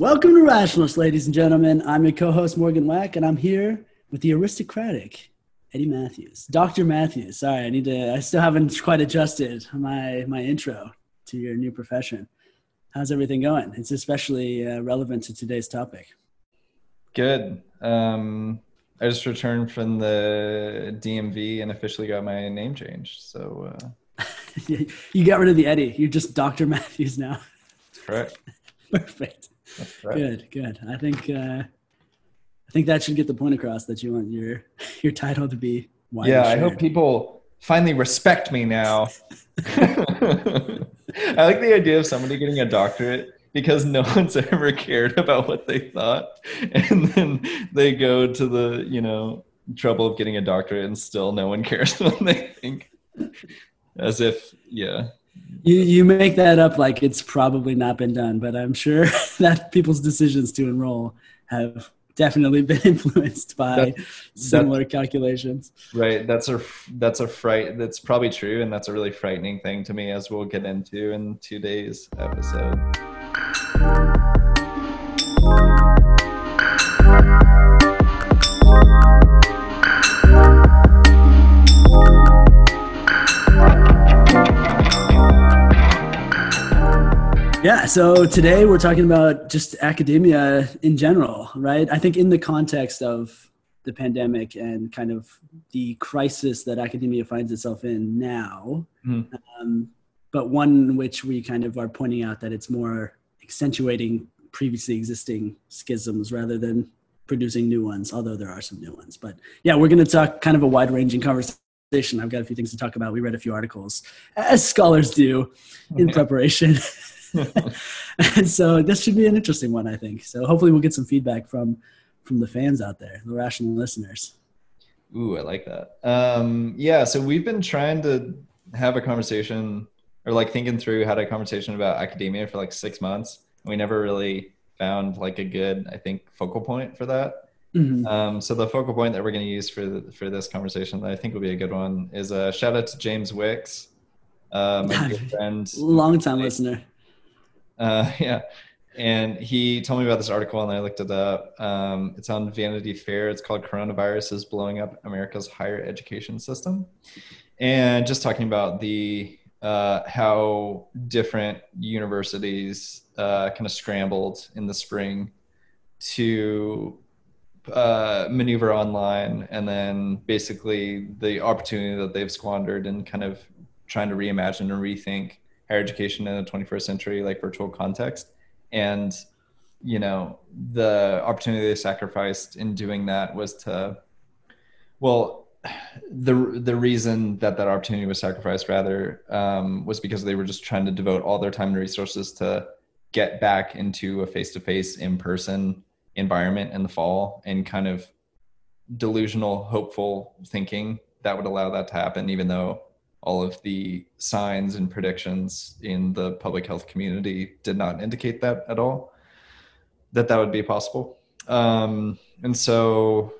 Welcome to Rationalist, ladies and gentlemen. I'm your co-host, Morgan Wack, and I'm here with the aristocratic Eddie Matthews. Dr. Matthews, sorry, I still haven't quite adjusted my intro to your new profession. How's everything going? It's especially relevant to today's topic. Good. I just returned from the DMV and officially got my name changed, so. You got rid of the Eddie. You're just Dr. Matthews now. Correct. Perfect. That's right. Good. I think that should get the point across that you want your title to be widely shared. I hope people finally respect me now. I like the idea of somebody getting a doctorate because no one's ever cared about what they thought, and then they go to the trouble of getting a doctorate, and still no one cares what they think. As if, yeah. You make that up like it's probably not been done, but I'm sure that people's decisions to enroll have definitely been influenced by similar calculations. Right. That's a fright. That's probably true. And that's a really frightening thing to me, as we'll get into in today's episode. Yeah, so today we're talking about just academia in general, right? I think in the context of the pandemic and kind of the crisis that academia finds itself in now, but one in which we kind of are pointing out that it's more accentuating previously existing schisms rather than producing new ones, although there are some new ones. But yeah, we're going to talk kind of a wide-ranging conversation. I've got a few things to talk about. We read a few articles, as scholars do, in preparation. And so this should be an interesting one, I think. So hopefully we'll get some feedback from the fans out there, the rational listeners. Ooh, I like that. Yeah, so we've been trying to have a conversation, or like thinking through how to have a conversation about academia for like 6 months. And we never really found like a good, I think, focal point for that. Mm-hmm. So the focal point that we're going to use for this conversation that I think will be a good one is a shout out to James Wicks, my good friend, long-time listener. And he told me about this article and I looked it up. It's on Vanity Fair. It's called "Coronavirus is Blowing Up America's Higher Education System," and just talking about the how different universities kind of scrambled in the spring to maneuver online, and then basically the opportunity that they've squandered and kind of trying to reimagine and rethink higher education in the 21st century, like virtual context, and the opportunity they sacrificed in doing that was to, the reason that opportunity was sacrificed rather was because they were just trying to devote all their time and resources to get back into a face-to-face in-person environment in the fall, and kind of delusional, hopeful thinking that would allow that to happen, even though all of the signs and predictions in the public health community did not indicate that at all, that would be possible. And so,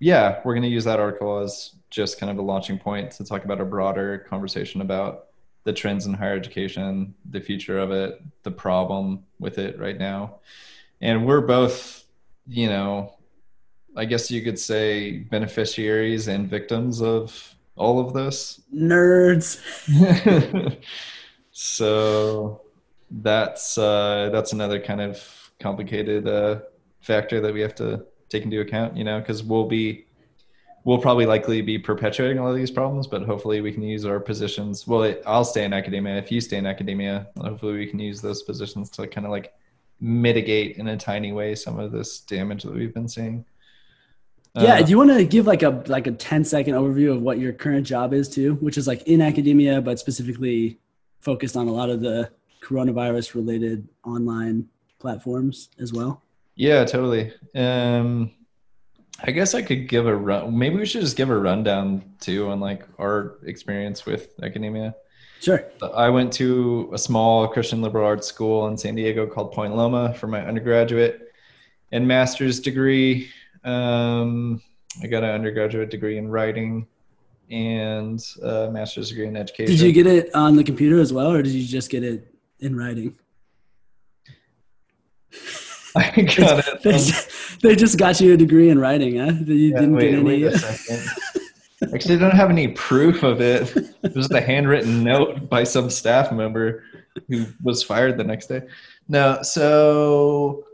yeah, we're going to use that article as just kind of a launching point to talk about a broader conversation about the trends in higher education, the future of it, the problem with it right now. And we're both, I guess you could say, beneficiaries and victims of all of this. Nerds. So that's another kind of complicated factor that we have to take into account, because we'll probably likely be perpetuating all of these problems, but hopefully we can use our positions. I'll stay in academia. If you stay in academia, hopefully we can use those positions to kind of like mitigate in a tiny way some of this damage that we've been seeing. Do you want to give like a 10-second overview of what your current job is too, which is like in academia, but specifically focused on a lot of the coronavirus related online platforms as well? Yeah, totally. I guess I could give a run. Maybe we should just give a rundown too on like our experience with academia. Sure. I went to a small Christian liberal arts school in San Diego called Point Loma for my undergraduate and master's degree. I got an undergraduate degree in writing and a master's degree in education. Did you get it on the computer as well, or did you just get it in writing? I got it. They just got you a degree in writing, huh? Wait a second. Actually, I don't have any proof of it. It was a handwritten note by some staff member who was fired the next day. No, so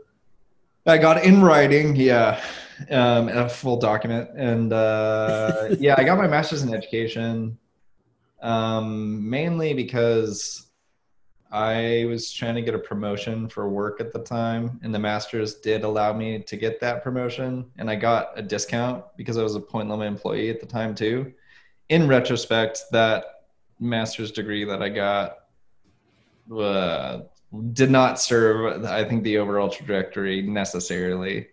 I got in writing, yeah, a full document. And yeah, I got my master's in education, mainly because I was trying to get a promotion for work at the time, and the master's did allow me to get that promotion, and I got a discount because I was a Point Loma employee at the time too. In retrospect, that master's degree that I got did not serve, I think, the overall trajectory necessarily.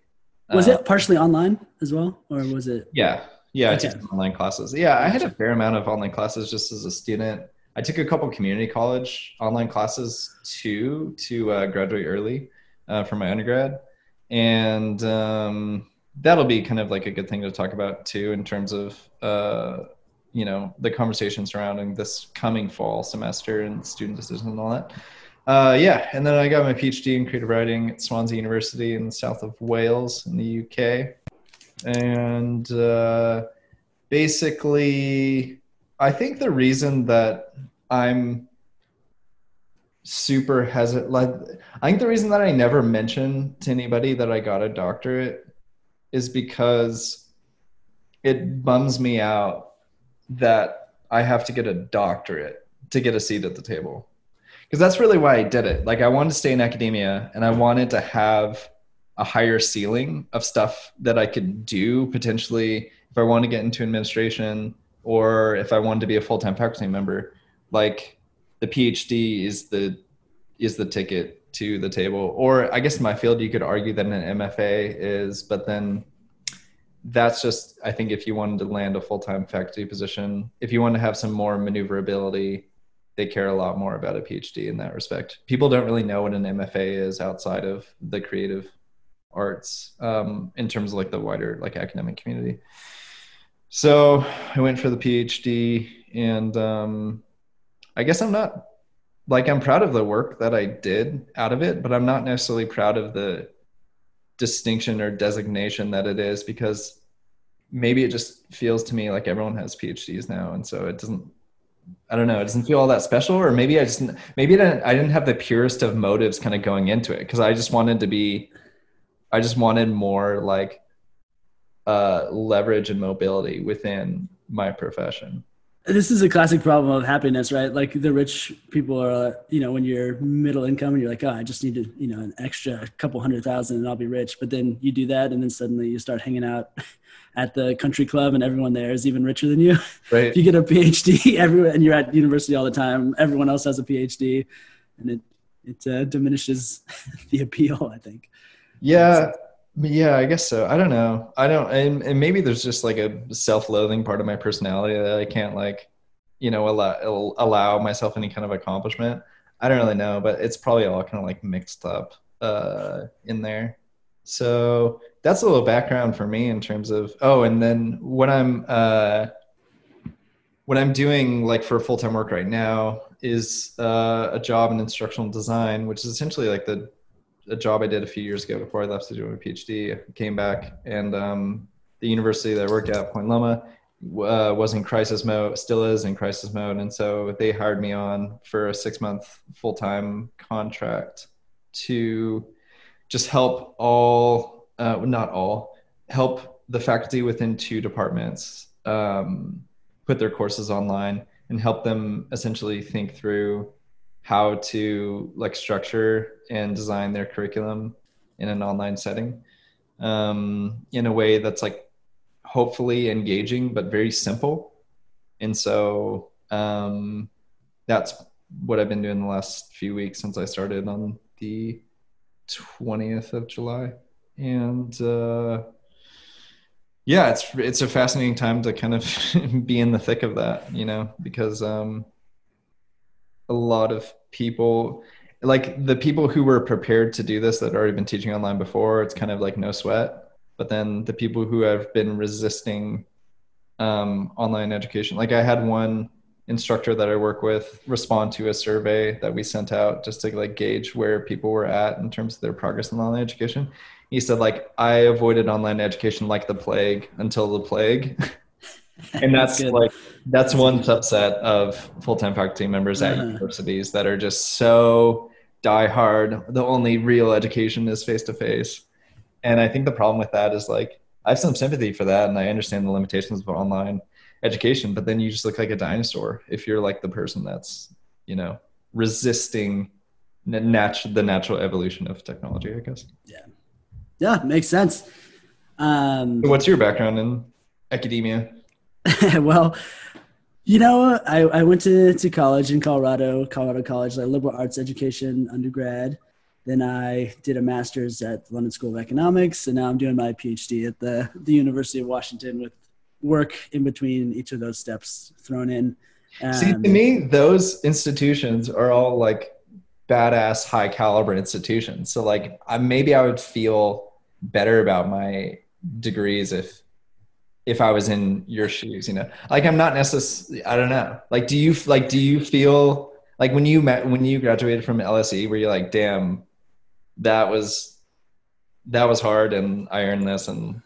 Was it partially online as well, or was it? Yeah, okay. I took online classes. Yeah, I had a fair amount of online classes just as a student. I took a couple community college online classes too, to graduate early from my undergrad. And that'll be kind of like a good thing to talk about too, in terms of, you know, the conversation surrounding this coming fall semester and student decisions and all that. Yeah, and then I got my PhD in creative writing at Swansea University in the south of Wales in the UK. And basically, I think the reason that I'm super hesitant, like, I think the reason that I never mention to anybody that I got a doctorate is because it bums me out that I have to get a doctorate to get a seat at the table. Because that's really why I did it. Like, I wanted to stay in academia, and I wanted to have a higher ceiling of stuff that I could do potentially if I want to get into administration, or if I wanted to be a full-time faculty member. Like, the PhD is the ticket to the table. Or I guess in my field, you could argue that an MFA is, but then that's just, I think, if you wanted to land a full-time faculty position, if you want to have some more maneuverability, they care a lot more about a PhD in that respect. People don't really know what an MFA is outside of the creative arts, in terms of like the wider, like, academic community. So I went for the PhD, and I guess I'm not, like, I'm proud of the work that I did out of it, but I'm not necessarily proud of the distinction or designation that it is, because maybe it just feels to me like everyone has PhDs now. And so it doesn't, I don't know, it doesn't feel all that special. Or maybe I just, I didn't have the purest of motives kind of going into it, because I just wanted to be, I just wanted more like leverage and mobility within my profession. This is a classic problem of happiness, right? Like, the rich people are, you know, when you're middle income and you're like, oh, I just need to, you know, an extra couple $100,000 and I'll be rich. But then you do that, and then suddenly you start hanging out at the country club, and everyone there is even richer than you. Right. If you get a PhD, everyone, and you're at university all the time, everyone else has a PhD, and it diminishes the appeal, I think. Yeah. Yeah, I guess so. I don't know. I don't, and maybe there's just like a self-loathing part of my personality that I can't, like, you know, allow myself any kind of accomplishment. I don't really know, but it's probably all kind of like mixed up in there. So that's a little background for me in terms of, oh, and then what I'm doing, like, for full-time work right now is a job in instructional design, which is essentially like a job I did a few years ago before I left to do my PhD. I came back, and the university that I work at, Point Loma, was in crisis mode, still is in crisis mode. And so they hired me on for a 6-month full-time contract to just help help the faculty within 2 departments put their courses online, and help them essentially think through how to, like, structure and design their curriculum in an online setting in a way that's, like, hopefully engaging but very simple. And so that's what I've been doing the last few weeks since I started on the 20th of July. And yeah, it's a fascinating time to kind of be in the thick of that, you know, because a lot of people, like the people who were prepared to do this that had already been teaching online before, it's kind of like no sweat. But then the people who have been resisting online education, like I had one instructor that I work with respond to a survey that we sent out just to like gauge where people were at in terms of their progress in online education. He said, like, I avoided online education like the plague until the plague. And that's like, that's one subset of full-time faculty members at universities that are just so diehard. The only real education is face-to-face. And I think the problem with that is like, I have some sympathy for that. And I understand the limitations of online education, but then you just look like a dinosaur if you're like the person that's, you know, resisting the natural evolution of technology, I guess. Yeah, makes sense. So what's your background in academia? Well, you know, I went to college in Colorado College, like liberal arts education undergrad. Then I did a master's at London School of Economics, and now I'm doing my PhD at the University of Washington with work in between each of those steps thrown in. See, to me, those institutions are all like badass, high caliber institutions. So like, maybe I would feel better about my degrees if I was in your shoes, you know, like I'm not necessarily, I don't know. Like, do you feel like when you graduated from LSE, were you like, damn, that was hard and I earned this and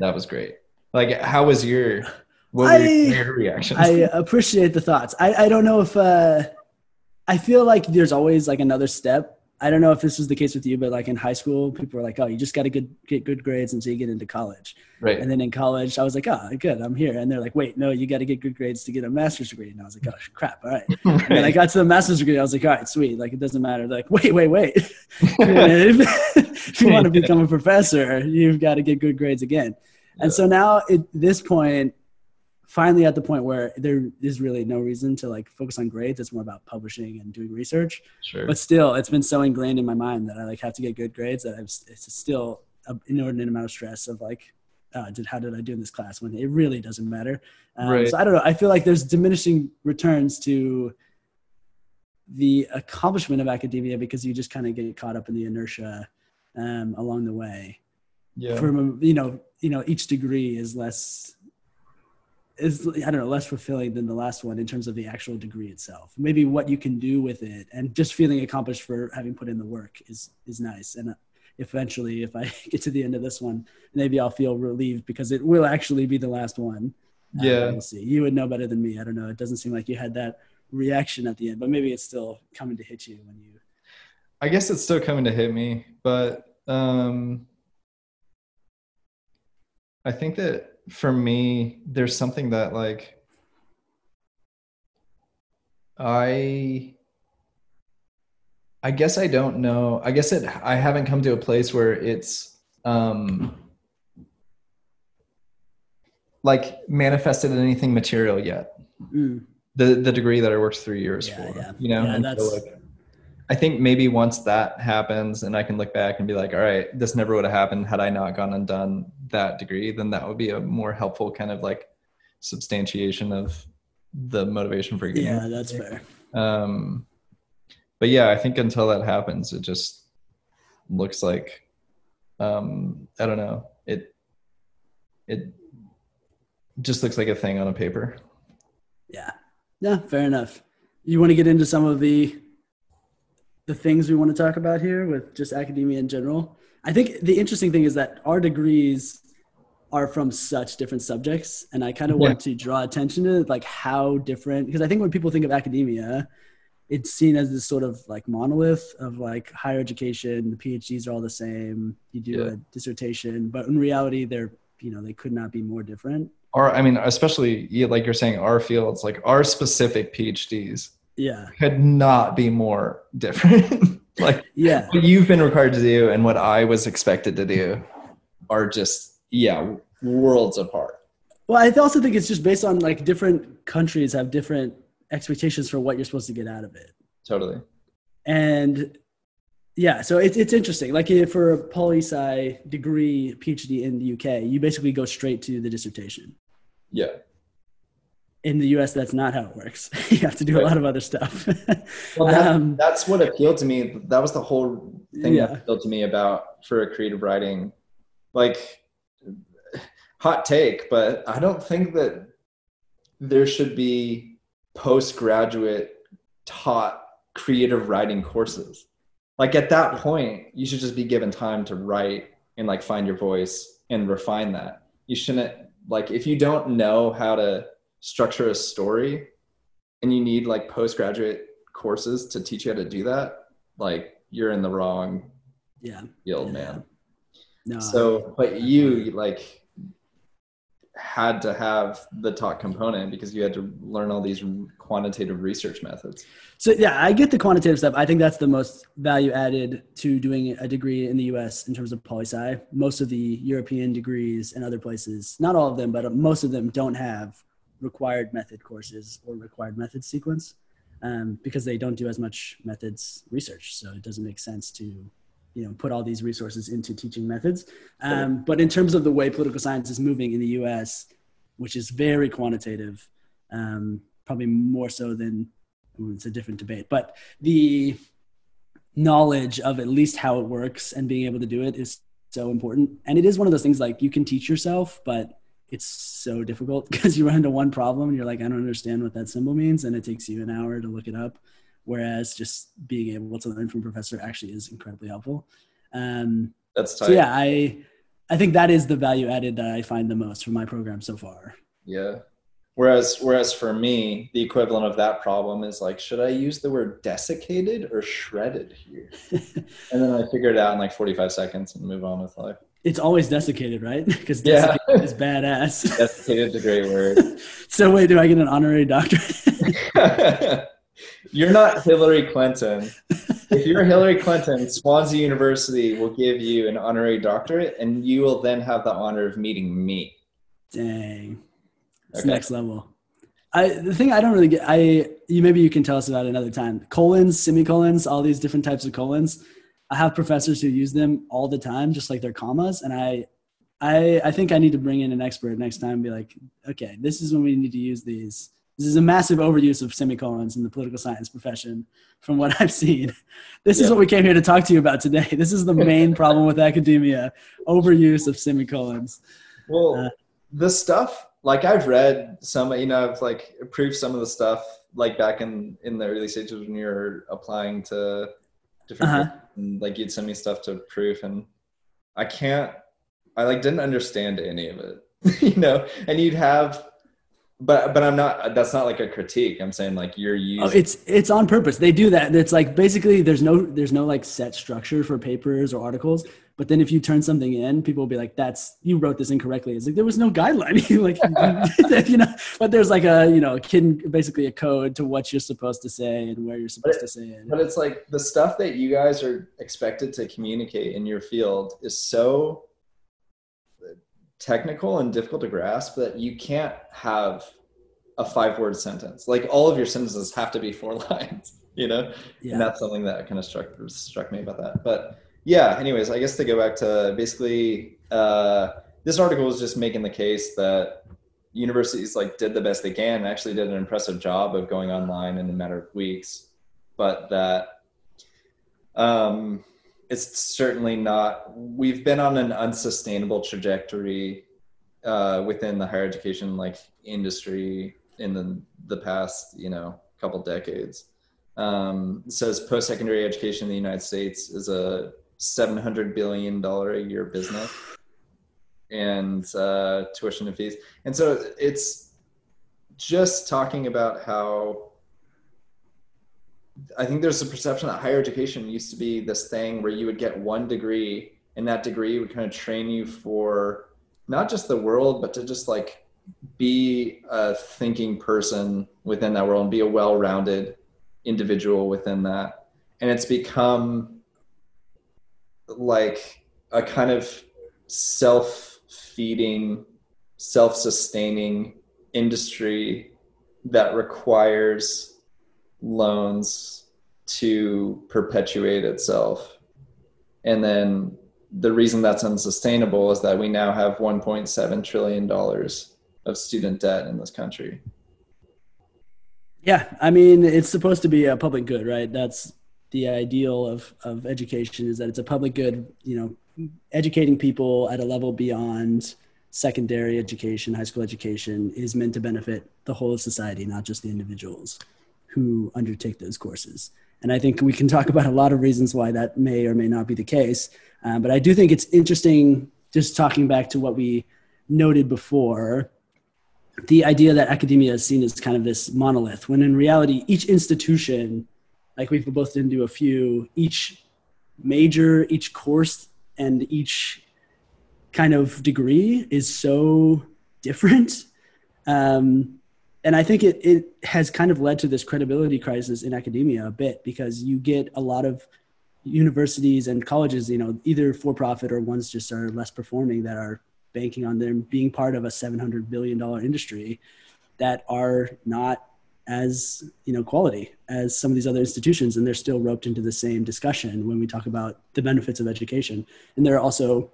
that was great. Like, what were your reactions? I appreciate the thoughts. I don't know if, I feel like there's always like another step. I don't know if this was the case with you, but like in high school, people were like, oh, you just got to get good grades until you get into college. Right. And then in college, I was like, oh, good, I'm here. And they're like, wait, no, you got to get good grades to get a master's degree. And I was like, oh, crap, all right. Right. And then I got to the master's degree. I was like, all right, sweet. Like, it doesn't matter. They're like, wait. If you want to become a professor, you've got to get good grades again. And so now at this point, finally at the point where there is really no reason to like focus on grades. It's more about publishing and doing research. Sure. But still, it's been so ingrained in my mind that I like have to get good grades that it's still an inordinate amount of stress of like, how did I do in this class when it really doesn't matter. Right. So I don't know. I feel like there's diminishing returns to the accomplishment of academia because you just kind of get caught up in the inertia along the way. Yeah. From, you know, each degree is less fulfilling than the last one in terms of the actual degree itself. Maybe what you can do with it and just feeling accomplished for having put in the work is nice. And eventually, if I get to the end of this one, maybe I'll feel relieved because it will actually be the last one. Yeah. We'll see. You would know better than me. I don't know. It doesn't seem like you had that reaction at the end, but maybe it's still coming to hit you when you... I guess it's still coming to hit me, but I think that for me, there's something that like I guess I don't know. I guess I haven't come to a place where it's like manifested in anything material yet. Mm. The degree that I worked 3 years for. Yeah. You know, yeah, that's... So, like, I think maybe once that happens and I can look back and be like, all right, this never would have happened had I not gone and done that degree, then that would be a more helpful kind of like substantiation of the motivation for getting it. That's fair. But yeah, I think until that happens, it just looks like, I don't know. It just looks like a thing on a paper. Yeah, fair enough. You want to get into some of the things we want to talk about here with just academia in general. I think the interesting thing is that our degrees are from such different subjects. And I kind of want to draw attention to like how different, because I think when people think of academia, it's seen as this sort of like monolith of like higher education, the PhDs are all the same. You do a dissertation, but in reality they're, you know, they could not be more different. Or, I mean, especially like you're saying, our fields, like our specific PhDs, could not be more different. Like what you've been required to do and what I was expected to do are just, worlds apart. Well, I also think it's just based on like different countries have different expectations for what you're supposed to get out of it. Totally. And so it's interesting. Like for a poli-sci degree, PhD in the UK, you basically go straight to the dissertation. Yeah. In the US, that's not how it works. You have to do a lot of other stuff. Well, that's what appealed to me. That was the whole thing that appealed to me about for creative writing. Like, hot take, but I don't think that there should be postgraduate taught creative writing courses. Like at that point, you should just be given time to write and like find your voice and refine that. You shouldn't, like, if you don't know how to structure a story and you need like postgraduate courses to teach you how to do that, like you're in the wrong field, man. No, so, but you like had to have the taught component because you had to learn all these quantitative research methods. So yeah, I get the quantitative stuff. I think that's the most value added to doing a degree in the US in terms of poli-sci. Most of the European degrees and other places, not all of them, but most of them don't have required method courses or required method sequence because they don't do as much methods research. So it doesn't make sense to put all these resources into teaching methods. But in terms of the way political science is moving in the US, which is very quantitative, probably more so than, it's a different debate, but the knowledge of at least how it works and being able to do it is so important. And it is one of those things like you can teach yourself, but it's so difficult because you run into one problem and you're like, I don't understand what that symbol means. And it takes you an hour to look it up. Whereas just being able to learn from a professor actually is incredibly helpful. That's tight. So yeah, I think that is the value added that I find the most from my program so far. Yeah. Whereas for me, the equivalent of that problem is like, should I use the word desiccated or shredded here? And then I figure it out in like 45 seconds and move on with life. It's always desiccated, right? Because desiccated is badass. Desiccated is a great word. So wait, do I get an honorary doctorate? You're not Hillary Clinton. If you're Hillary Clinton, Swansea University will give you an honorary doctorate, and you will then have the honor of meeting me. Dang. It's next level. The thing I don't really get, maybe you can tell us about it another time. Colons, semicolons, all these different types of colons. I have professors who use them all the time, just like they're commas, and I think I need to bring in an expert next time and be like, okay, this is when we need to use these. This is a massive overuse of semicolons in the political science profession from what I've seen. This is what we came here to talk to you about today. This is the main problem with academia, overuse of semicolons. Well, the stuff, like I've read some, I've like approved some of the stuff like back in the early stages when you're applying to different, and, like you'd send me stuff to proof and I like didn't understand any of it, and you'd have, But I'm not, that's not like a critique. I'm saying like you're using. Oh, it's on purpose. They do that. It's like basically there's no like set structure for papers or articles. But then if you turn something in, people will be like, you wrote this incorrectly. It's like, there was no guideline. But there's like basically a code to what you're supposed to say and where you're supposed to say it. But it's like the stuff that you guys are expected to communicate in your field is so technical and difficult to grasp that you can't have a 5-word sentence. Like all of your sentences have to be 4 lines, And that's something that kind of struck me about that. But yeah, anyways, I guess to go back to basically, this article was just making the case that universities like did the best they can and actually did an impressive job of going online in a matter of weeks, but that, it's certainly not, we've been on an unsustainable trajectory within the higher education industry in the past, couple decades. It says post-secondary education in the United States is a $700 billion a year business and tuition and fees. And so it's just talking about how I think there's a perception that higher education used to be this thing where you would get one degree and that degree would kind of train you for not just the world, but to just like be a thinking person within that world and be a well-rounded individual within that. And it's become like a kind of self-feeding, self-sustaining industry that requires loans to perpetuate itself. And then the reason that's unsustainable is that we now have $1.7 trillion of student debt in this country. Yeah. I mean, it's supposed to be a public good, right? That's the ideal of education, is that it's a public good, educating people at a level beyond secondary education, high school education is meant to benefit the whole of society, not just the individuals who undertake those courses. And I think we can talk about a lot of reasons why that may or may not be the case. But I do think it's interesting, just talking back to what we noted before, the idea that academia is seen as kind of this monolith, when in reality, each institution, like we've both been to a few, each major, each course, and each kind of degree is so different. And I think it has kind of led to this credibility crisis in academia a bit, because you get a lot of universities and colleges, you know, either for profit or ones just are less performing, that are banking on them being part of a $700 billion industry, that are not as, you know, quality as some of these other institutions. And they're still roped into the same discussion when we talk about the benefits of education. And there are also,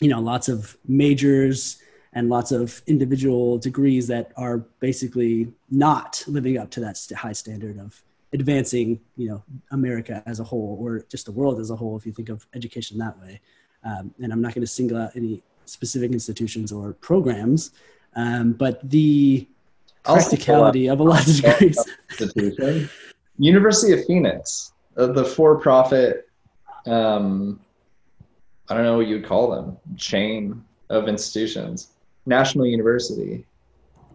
you know, lots of majors and lots of individual degrees that are basically not living up to that high standard of advancing, you know, America as a whole, or just the world as a whole, if you think of education that way. And I'm not going to single out any specific institutions or programs, but the practicality of a lot of degrees. University of Phoenix, the for-profit, I don't know what you'd call them, chain of institutions. National University.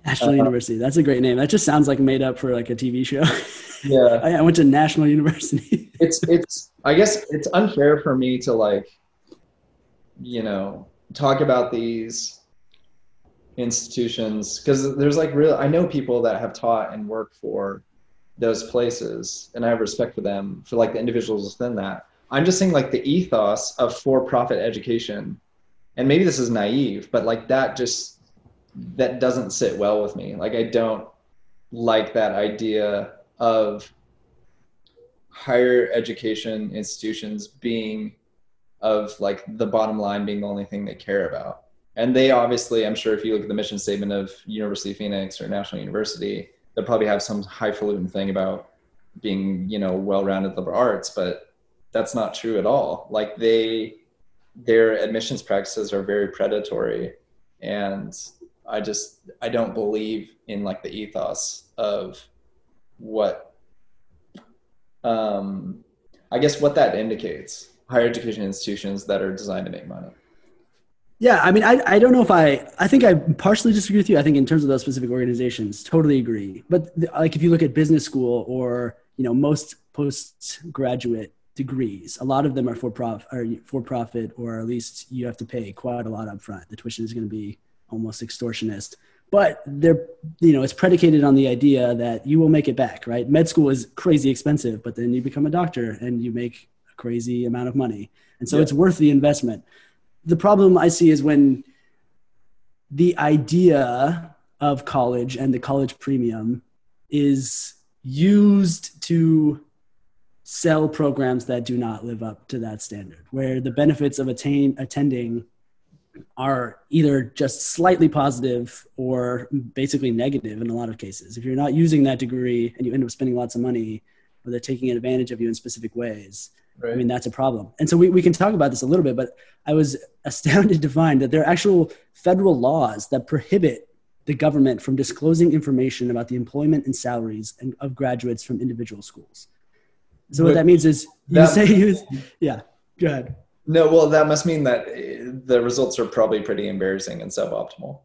National University. That's a great name. That just sounds like made up for like a TV show. Yeah. I went to National University. It's I guess it's unfair for me to, like, you know, talk about these institutions, because there's like real, I know people that have taught and worked for those places, and I have respect for them, for like the individuals within that. I'm just saying, like, the ethos of for-profit education, and maybe this is naive, but like that doesn't sit well with me. Like, I don't like that idea of higher education institutions being of like the bottom line being the only thing they care about. And they obviously, I'm sure if you look at the mission statement of University of Phoenix or National University, they'll probably have some highfalutin thing about being, you know, well-rounded liberal arts, but that's not true at all. Like, their admissions practices are very predatory, and I don't believe in like the ethos of what, I guess what that indicates, higher education institutions that are designed to make money. Yeah. I mean, I don't know if I think I partially disagree with you. I think in terms of those specific organizations, totally agree. But like, if you look at business school, or, you know, most postgraduate degrees, a lot of them are for profit, or at least you have to pay quite a lot up front. The tuition is going to be almost extortionist, but they're, you know, it's predicated on the idea that you will make it back, right? Med school is crazy expensive, but then you become a doctor and you make a crazy amount of money. And so It's worth the investment. The problem I see is when the idea of college and the college premium is used to sell programs that do not live up to that standard, where the benefits of attending are either just slightly positive or basically negative in a lot of cases. If you're not using that degree and you end up spending lots of money, or they're taking advantage of you in specific ways, right. I mean, that's a problem. And so we can talk about this a little bit, but I was astounded to find that there are actual federal laws that prohibit the government from disclosing information about the employment and salaries of graduates from individual schools. So what that means is go ahead. No, well, that must mean that the results are probably pretty embarrassing and suboptimal.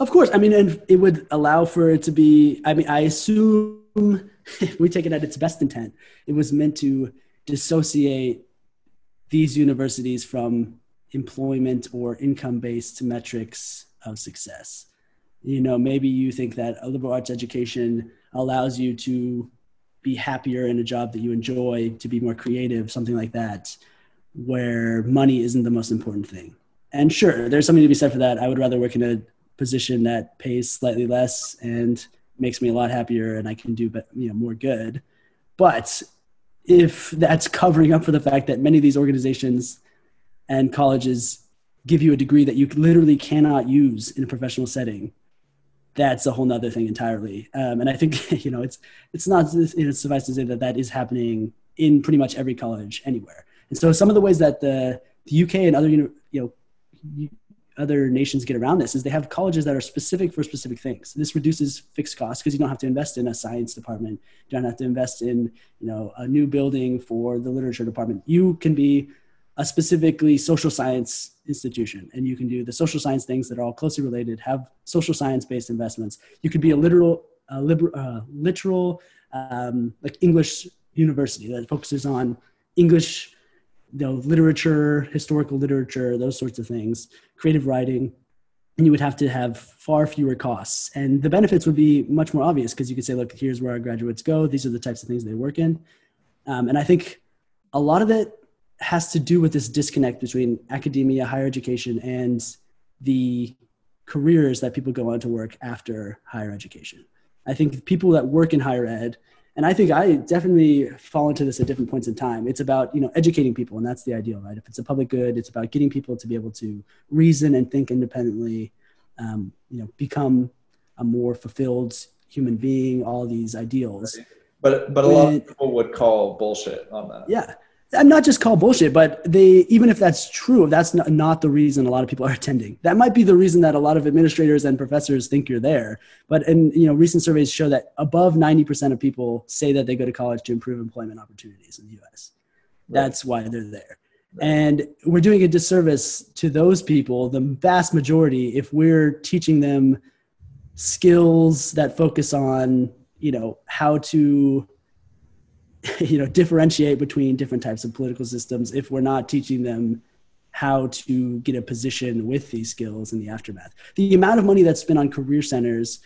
Of course. I mean, and it would allow for it to be, I mean, I assume if we take it at its best intent, it was meant to dissociate these universities from employment or income-based metrics of success. You know, maybe you think that a liberal arts education allows you to be happier in a job that you enjoy, to be more creative, something like that, where money isn't the most important thing. And sure, there's something to be said for that. I would rather work in a position that pays slightly less and makes me a lot happier, and I can do, you know, more good. But if that's covering up for the fact that many of these organizations and colleges give you a degree that you literally cannot use in a professional setting, that's a whole nother thing entirely. And I think, you know, it's not, it's suffice to say that is happening in pretty much every college anywhere. And so some of the ways that the UK and other, you know, other nations get around this is they have colleges that are specific for specific things. This reduces fixed costs because you don't have to invest in a science department. You don't have to invest in, you know, a new building for the literature department. You can be a specifically social science institution, and you can do the social science things that are all closely related, have social science-based investments. You could be a literal, like English university that focuses on English, you know, literature, historical literature, those sorts of things, creative writing, and you would have to have far fewer costs. And the benefits would be much more obvious because you could say, look, here's where our graduates go. These are the types of things they work in. And I think a lot of it has to do with this disconnect between academia, higher education, and the careers that people go on to work after higher education. I think people that work in higher ed, and I think I definitely fall into this at different points in time. It's about, you know, educating people, and that's the ideal, right? If it's a public good, it's about getting people to be able to reason and think independently, you know, become a more fulfilled human being, all these ideals. Right. But a lot of people would call bullshit on that. Yeah. And not just call bullshit, but they, even if that's true, that's not the reason a lot of people are attending. That might be the reason that a lot of administrators and professors think you're there. But, and you know, recent surveys show that above 90% of people say that they go to college to improve employment opportunities in the U.S. Right. That's why they're there. Right. And we're doing a disservice to those people, the vast majority, if we're teaching them skills that focus on, you know, how to, you know, differentiate between different types of political systems if we're not teaching them how to get a position with these skills in the aftermath. The amount of money that's spent on career centers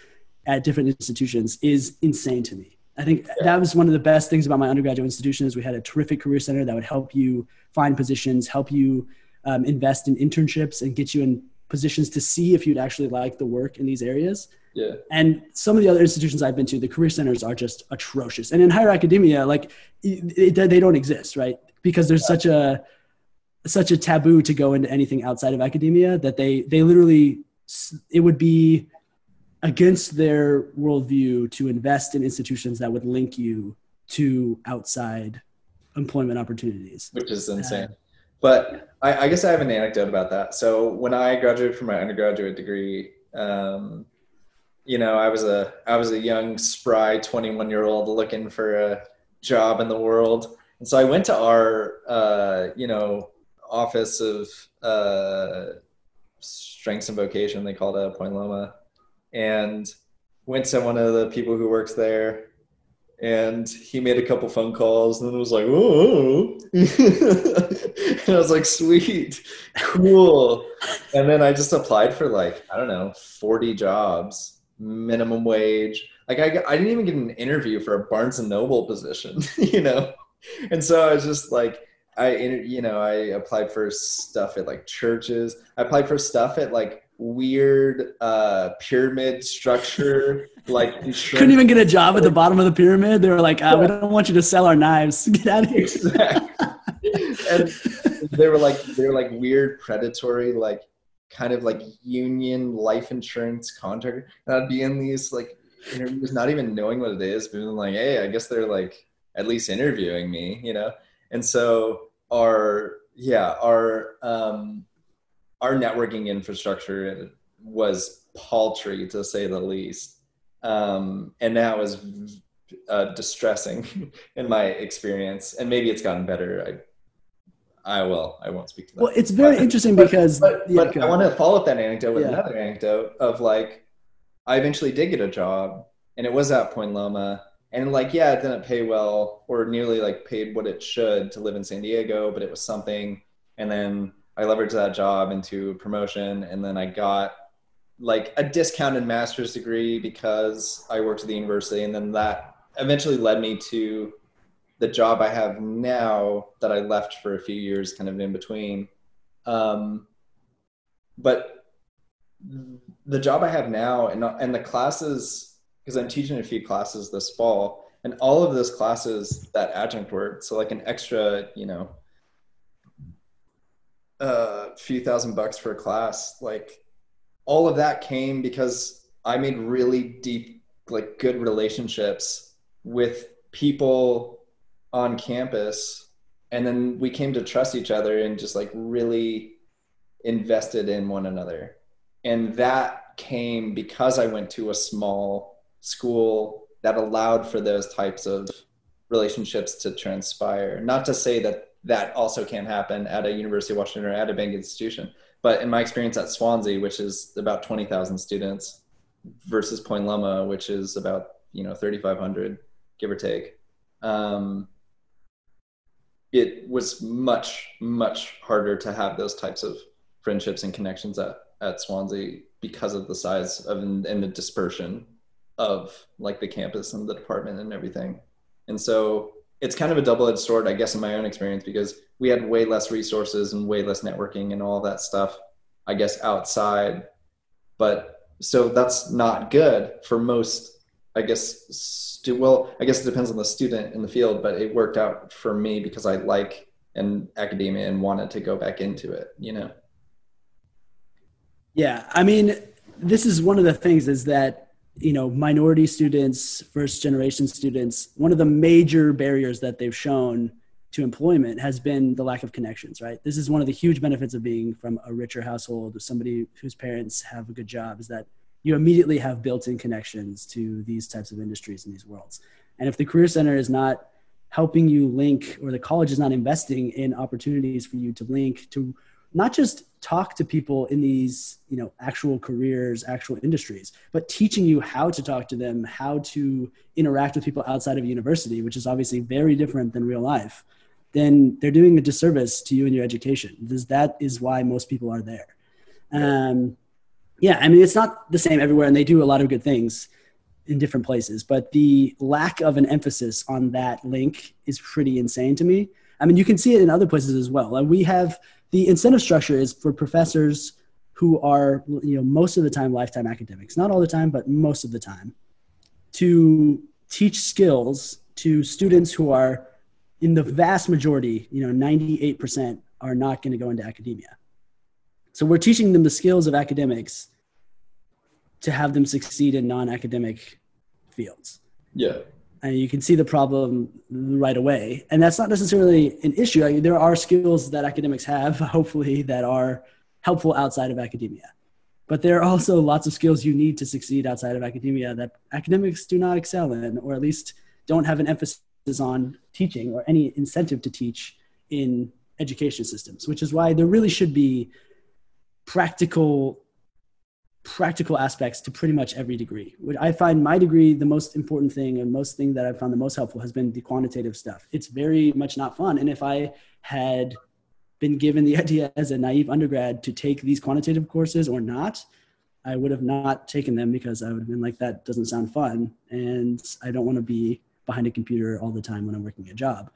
at different institutions is insane to me. I think that was one of the best things about my undergraduate institution is we had a terrific career center that would help you find positions, help you invest in internships and get you in positions to see if you'd actually like the work in these areas. Yeah. And some of the other institutions I've been to, the career centers are just atrocious. And in higher academia, like they don't exist, right? Because there's such a taboo to go into anything outside of academia that they literally, it would be against their worldview to invest in institutions that would link you to outside employment opportunities. Which is insane. But I guess I have an anecdote about that. So when I graduated from my undergraduate degree, you know, I was a young, spry 21-year-old looking for a job in the world. And so I went to our, you know, Office of Strengths and Vocation, they called it Point Loma, and went to one of the people who works there. And he made a couple phone calls, and then it was like, "Ooh," and I was like, "Sweet, cool." And then I just applied for like, I don't know, 40 jobs, minimum wage. Like I didn't even get an interview for a Barnes & Noble position, you know. And so I was just like, I applied for stuff at like churches. I applied for stuff at like weird pyramid structure. Like couldn't even get a job at the bottom of the pyramid. They were like, "We don't want you to sell our knives. Get out of here." Exactly. And they were like weird, predatory, like kind of like union life insurance contractor. And I'd be in these like interviews, not even knowing what it is, but I'm like, "Hey, I guess they're like at least interviewing me," you know. And so our networking infrastructure was paltry, to say the least. And that was distressing in my experience. And maybe it's gotten better. I won't speak to that. Well, it's very interesting because... But I want to follow up that anecdote with another anecdote of like, I eventually did get a job and it was at Point Loma. And like, yeah, it didn't pay well or nearly like paid what it should to live in San Diego, but it was something. And then I leveraged that job into promotion. And then I got like a discounted master's degree because I worked at the university. And then that eventually led me to the job I have now that I left for a few years kind of in between. But the job I have now and the classes, because I'm teaching a few classes this fall, and all of those classes that adjunct work, so like an extra, you know, few $1,000 for a class, like all of that came because I made really deep, like good relationships with people on campus. And then we came to trust each other and just like really invested in one another. And that came because I went to a small school that allowed for those types of relationships to transpire. Not to say that that also can't happen at a University of Washington or at a bank institution, but in my experience at Swansea, which is about 20,000 students, versus Point Loma, which is about, 3,500, give or take, it was much, much harder to have those types of friendships and connections at Swansea because of the size of and the dispersion of like the campus and the department and everything. And so it's kind of a double-edged sword, I guess, in my own experience, because we had way less resources and way less networking and all that stuff, I guess, outside. But so that's not good for most, I guess, I guess it depends on the student in the field, but it worked out for me because I like academia and wanted to go back into it, Yeah, I mean, this is one of the things is that, minority students, first generation students, one of the major barriers that they've shown to employment has been the lack of connections, right? This is one of the huge benefits of being from a richer household or somebody whose parents have a good job, is that you immediately have built-in connections to these types of industries and these worlds. And if the Career Center is not helping you link, or the college is not investing in opportunities for you to link, to not just talk to people in these, actual careers, actual industries, but teaching you how to talk to them, how to interact with people outside of university, which is obviously very different than real life, then they're doing a disservice to you and your education. That is why most people are there. Yeah, I mean, it's not the same everywhere, and they do a lot of good things in different places, but the lack of an emphasis on that link is pretty insane to me. I mean, you can see it in other places as well. Like we have the incentive structure is for professors who are, most of the time, lifetime academics, not all the time, but most of the time, to teach skills to students who are in the vast majority, 98% are not going to go into academia. So we're teaching them the skills of academics to have them succeed in non-academic fields. Yeah. And you can see the problem right away. And that's not necessarily an issue. I mean, there are skills that academics have, hopefully, that are helpful outside of academia. But there are also lots of skills you need to succeed outside of academia that academics do not excel in, or at least don't have an emphasis on teaching or any incentive to teach in education systems, which is why there really should be practical aspects to pretty much every degree. What I find my degree, the most important thing and most thing that I've found the most helpful has been the quantitative stuff. It's very much not fun. And if I had been given the idea as a naive undergrad to take these quantitative courses or not, I would have not taken them because I would have been like, that doesn't sound fun. And I don't want to be behind a computer all the time when I'm working a job.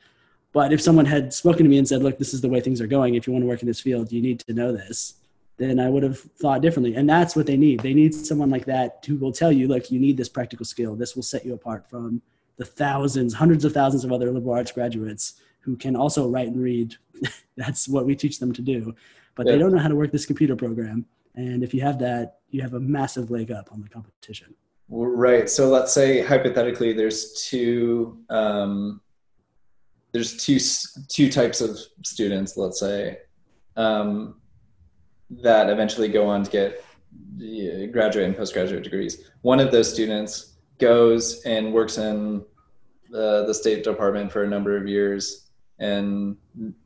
But if someone had spoken to me and said, look, this is the way things are going. If you want to work in this field, you need to know this. Then I would have thought differently. And that's what they need. They need someone like that who will tell you, look, you need this practical skill. This will set you apart from the thousands, hundreds of thousands of other liberal arts graduates who can also write and read. That's what we teach them to do. But They don't know how to work this computer program. And if you have that, you have a massive leg up on the competition. Right. So let's say hypothetically there's two types of students, let's say, that eventually go on to get graduate and postgraduate degrees. One of those students goes and works in the State Department for a number of years and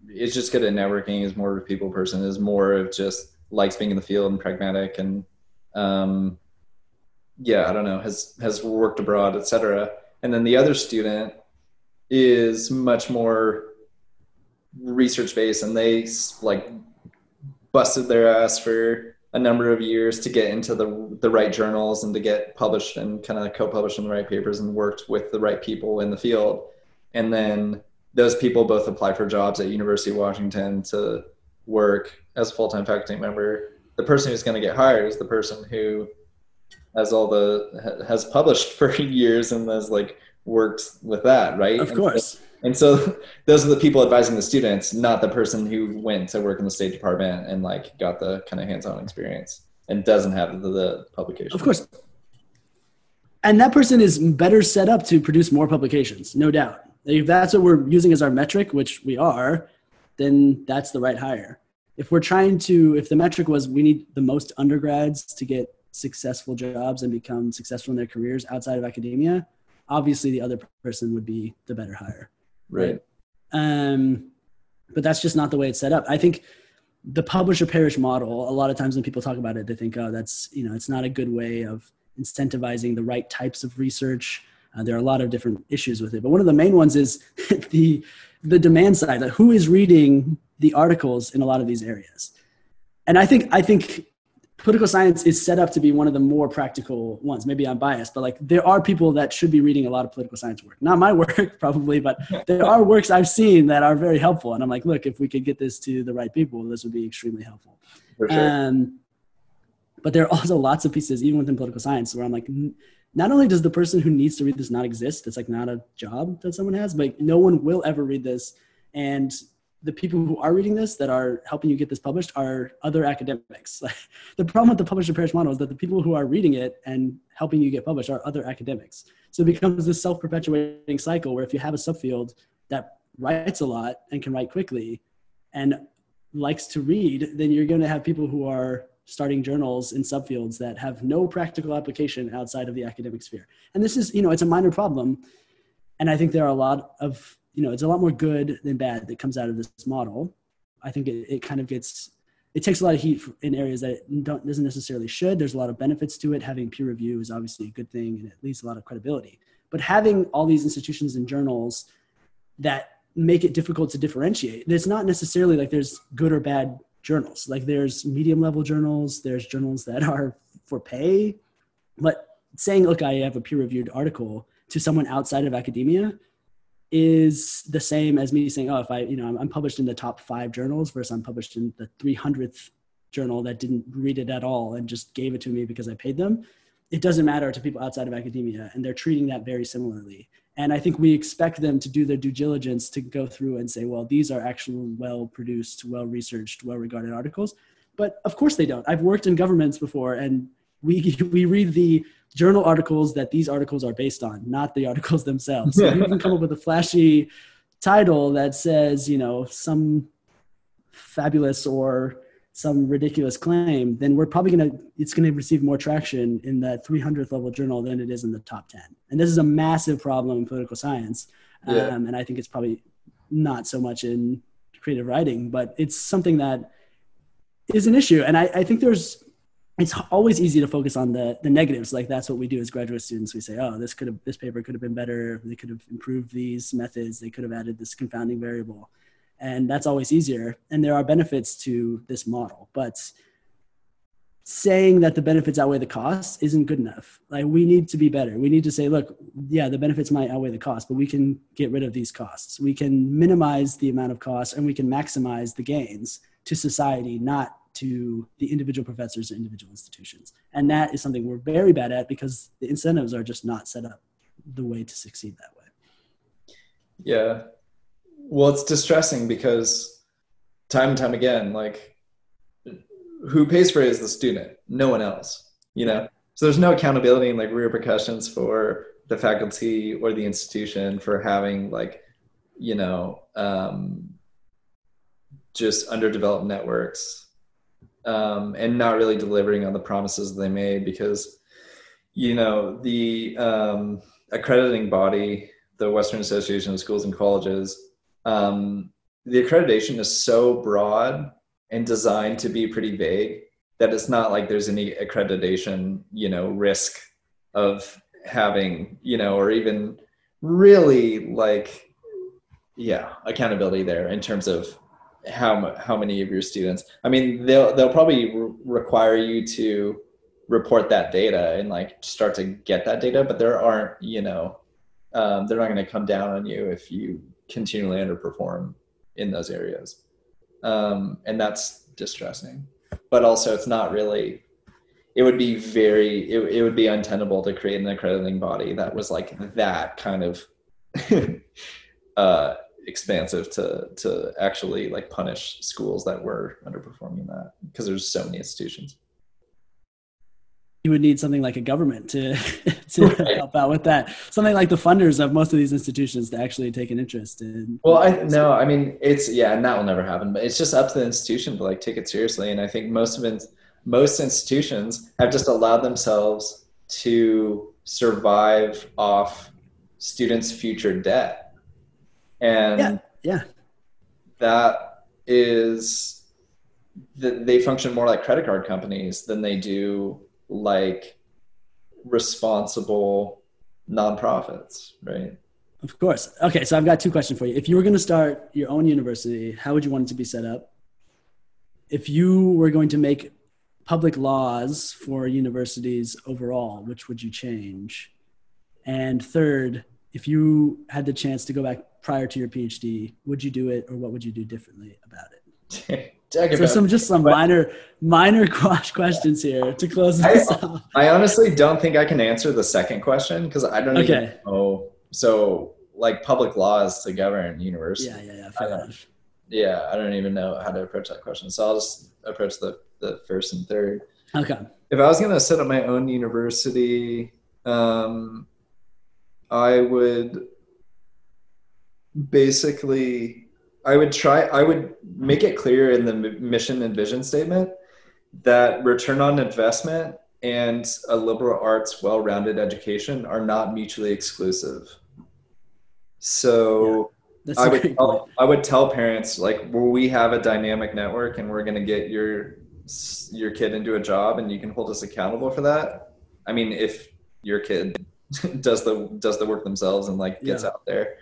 is just good at networking, is more of a people person, is more of just likes being in the field and pragmatic and has worked abroad, etc. And then the other student is much more research-based and they busted their ass for a number of years to get into the right journals and to get published and kind of co-published in the right papers and worked with the right people in the field. And then those people both apply for jobs at University of Washington to work as a full-time faculty member. The person who's going to get hired is the person who has published for years and has worked with that, right? Of course. And so those are the people advising the students, not the person who went to work in the State Department and got the kind of hands-on experience and doesn't have the publication. Of course. And that person is better set up to produce more publications, no doubt. If that's what we're using as our metric, which we are, then that's the right hire. if we're trying to, if the metric was we need the most undergrads to get successful jobs and become successful in their careers outside of academia, obviously the other person would be the better hire. Right. But that's just not the way it's set up. I think the publish or perish model, a lot of times when people talk about it, they think, oh, that's, you know, it's not a good way of incentivizing the right types of research. There are a lot of different issues with it. But one of the main ones is the demand side, like who is reading the articles in a lot of these areas. And I think political science is set up to be one of the more practical ones. Maybe I'm biased, but like there are people that should be reading a lot of political science work. Not my work probably, but there are works I've seen that are very helpful. And I'm like, look, if we could get this to the right people, this would be extremely helpful. For sure. But there are also lots of pieces, even within political science, where I'm like, not only does the person who needs to read this not exist, it's like not a job that someone has, but no one will ever read this. And the people who are reading this that are helping you get this published are other academics. Like, the problem with the publish or perish model is that the people who are reading it and helping you get published are other academics. So it becomes this self-perpetuating cycle where if you have a subfield that writes a lot and can write quickly and likes to read, then you're going to have people who are starting journals in subfields that have no practical application outside of the academic sphere. And this is, you know, it's a minor problem. And I think there are a lot of, you know, it's a lot more good than bad that comes out of this model. I think it kind of gets, it takes a lot of heat in areas that it doesn't necessarily should. There's a lot of benefits to it. Having peer review is obviously a good thing and it leads to a lot of credibility. But having all these institutions and journals that make it difficult to differentiate, it's not necessarily like there's good or bad journals. Like there's medium level journals, there's journals that are for pay. But saying, look, I have a peer reviewed article to someone outside of academia is the same as me saying, oh, if I, you know, I'm published in the top 5 journals versus I'm published in the 300th journal that didn't read it at all and just gave it to me because I paid them. It doesn't matter to people outside of academia, and they're treating that very similarly. And I think we expect them to do their due diligence to go through and say, well, these are actual well-produced, well-researched, well-regarded articles. But of course they don't. I've worked in governments before, and we read the journal articles that these articles are based on, not the articles themselves. So you can come up with a flashy title that says, you know, some fabulous or some ridiculous claim, then we're probably it's going to receive more traction in that 300th level journal than it is in the top 10. And this is a massive problem in political science. Yeah. And I think it's probably not so much in creative writing, but it's something that is an issue. And I think there's, it's always easy to focus on the negatives. Like that's what we do as graduate students. We say, oh, this paper could have been better. They could have improved these methods. They could have added this confounding variable. And that's always easier. And there are benefits to this model, but saying that the benefits outweigh the costs isn't good enough. Like we need to be better. We need to say, look, yeah, the benefits might outweigh the cost, but we can get rid of these costs. We can minimize the amount of costs and we can maximize the gains to society, not to the individual professors or individual institutions. And that is something we're very bad at because the incentives are just not set up the way to succeed that way. Yeah. Well, it's distressing because time and time again, like who pays for it is the student, no one else, you know? So there's no accountability and like repercussions for the faculty or the institution for having like, you know, just underdeveloped networks. And not really delivering on the promises they made because, you know, the accrediting body, the Western Association of Schools and Colleges, the accreditation is so broad and designed to be pretty vague that it's not like there's any accreditation, you know, risk of having, you know, or even really like, yeah, accountability there in terms of how many of your students, I mean, they'll probably require you to report that data and like start to get that data, but there aren't, you know, they're not going to come down on you if you continually underperform in those areas. And that's distressing, but also it's not really, it would be untenable to create an accrediting body that was like that kind of, expansive to actually like punish schools that were underperforming that because there's so many institutions. you would need something like a government to help out with that. Something like the funders of most of these institutions to actually take an interest in. Well, and that will never happen, but it's just up to the institution to like take it seriously. And I think most institutions have just allowed themselves to survive off students' future debt. And that is, they function more like credit card companies than they do like responsible nonprofits, right? Of course. Okay, so I've got two questions for you. If you were going to start your own university, how would you want it to be set up? If you were going to make public laws for universities overall, which would you change? And third, if you had the chance to go back prior to your PhD, would you do it, or what would you do differently about it? So some minor questions here to close this off. I honestly don't think I can answer the second question because I don't even know. So like public laws to govern universities. Yeah, fair enough. Yeah, I don't even know how to approach that question. So I'll just approach the first and third. Okay. If I was going to set up my own university, I would make it clear in the mission and vision statement that return on investment and a liberal arts well-rounded education are not mutually exclusive. So I would tell parents, like, well, we have a dynamic network and we're going to get your kid into a job and you can hold us accountable for that. I mean, if your kid does the work themselves and like gets out there.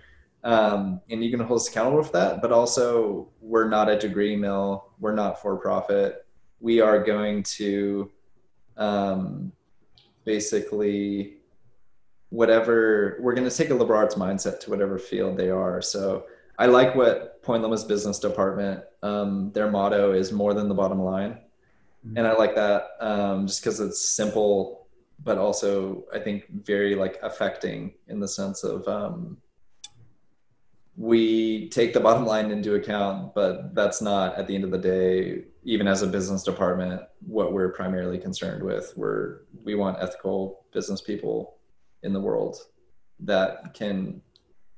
And you can hold us accountable for that, but also we're not a degree mill. We're not for profit. We are going to basically we're going to take a liberal arts mindset to whatever field they are. So I like what Point Loma's business department, their motto is more than the bottom line. Mm-hmm. And I like that just because it's simple, but also I think very like affecting in the sense of, we take the bottom line into account, but that's not at the end of the day, even as a business department, what we're primarily concerned with. We want ethical business people in the world that can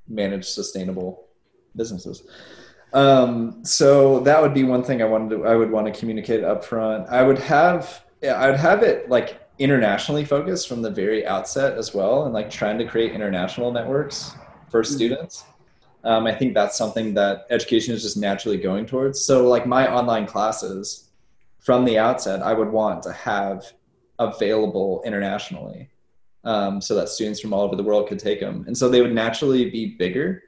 manage sustainable businesses. So that would be one thing I would want to communicate up front. I would have it like internationally focused from the very outset as well. And like trying to create international networks for students. I think that's something that education is just naturally going towards. So like my online classes from the outset, I would want to have available internationally so that students from all over the world could take them. And so they would naturally be bigger.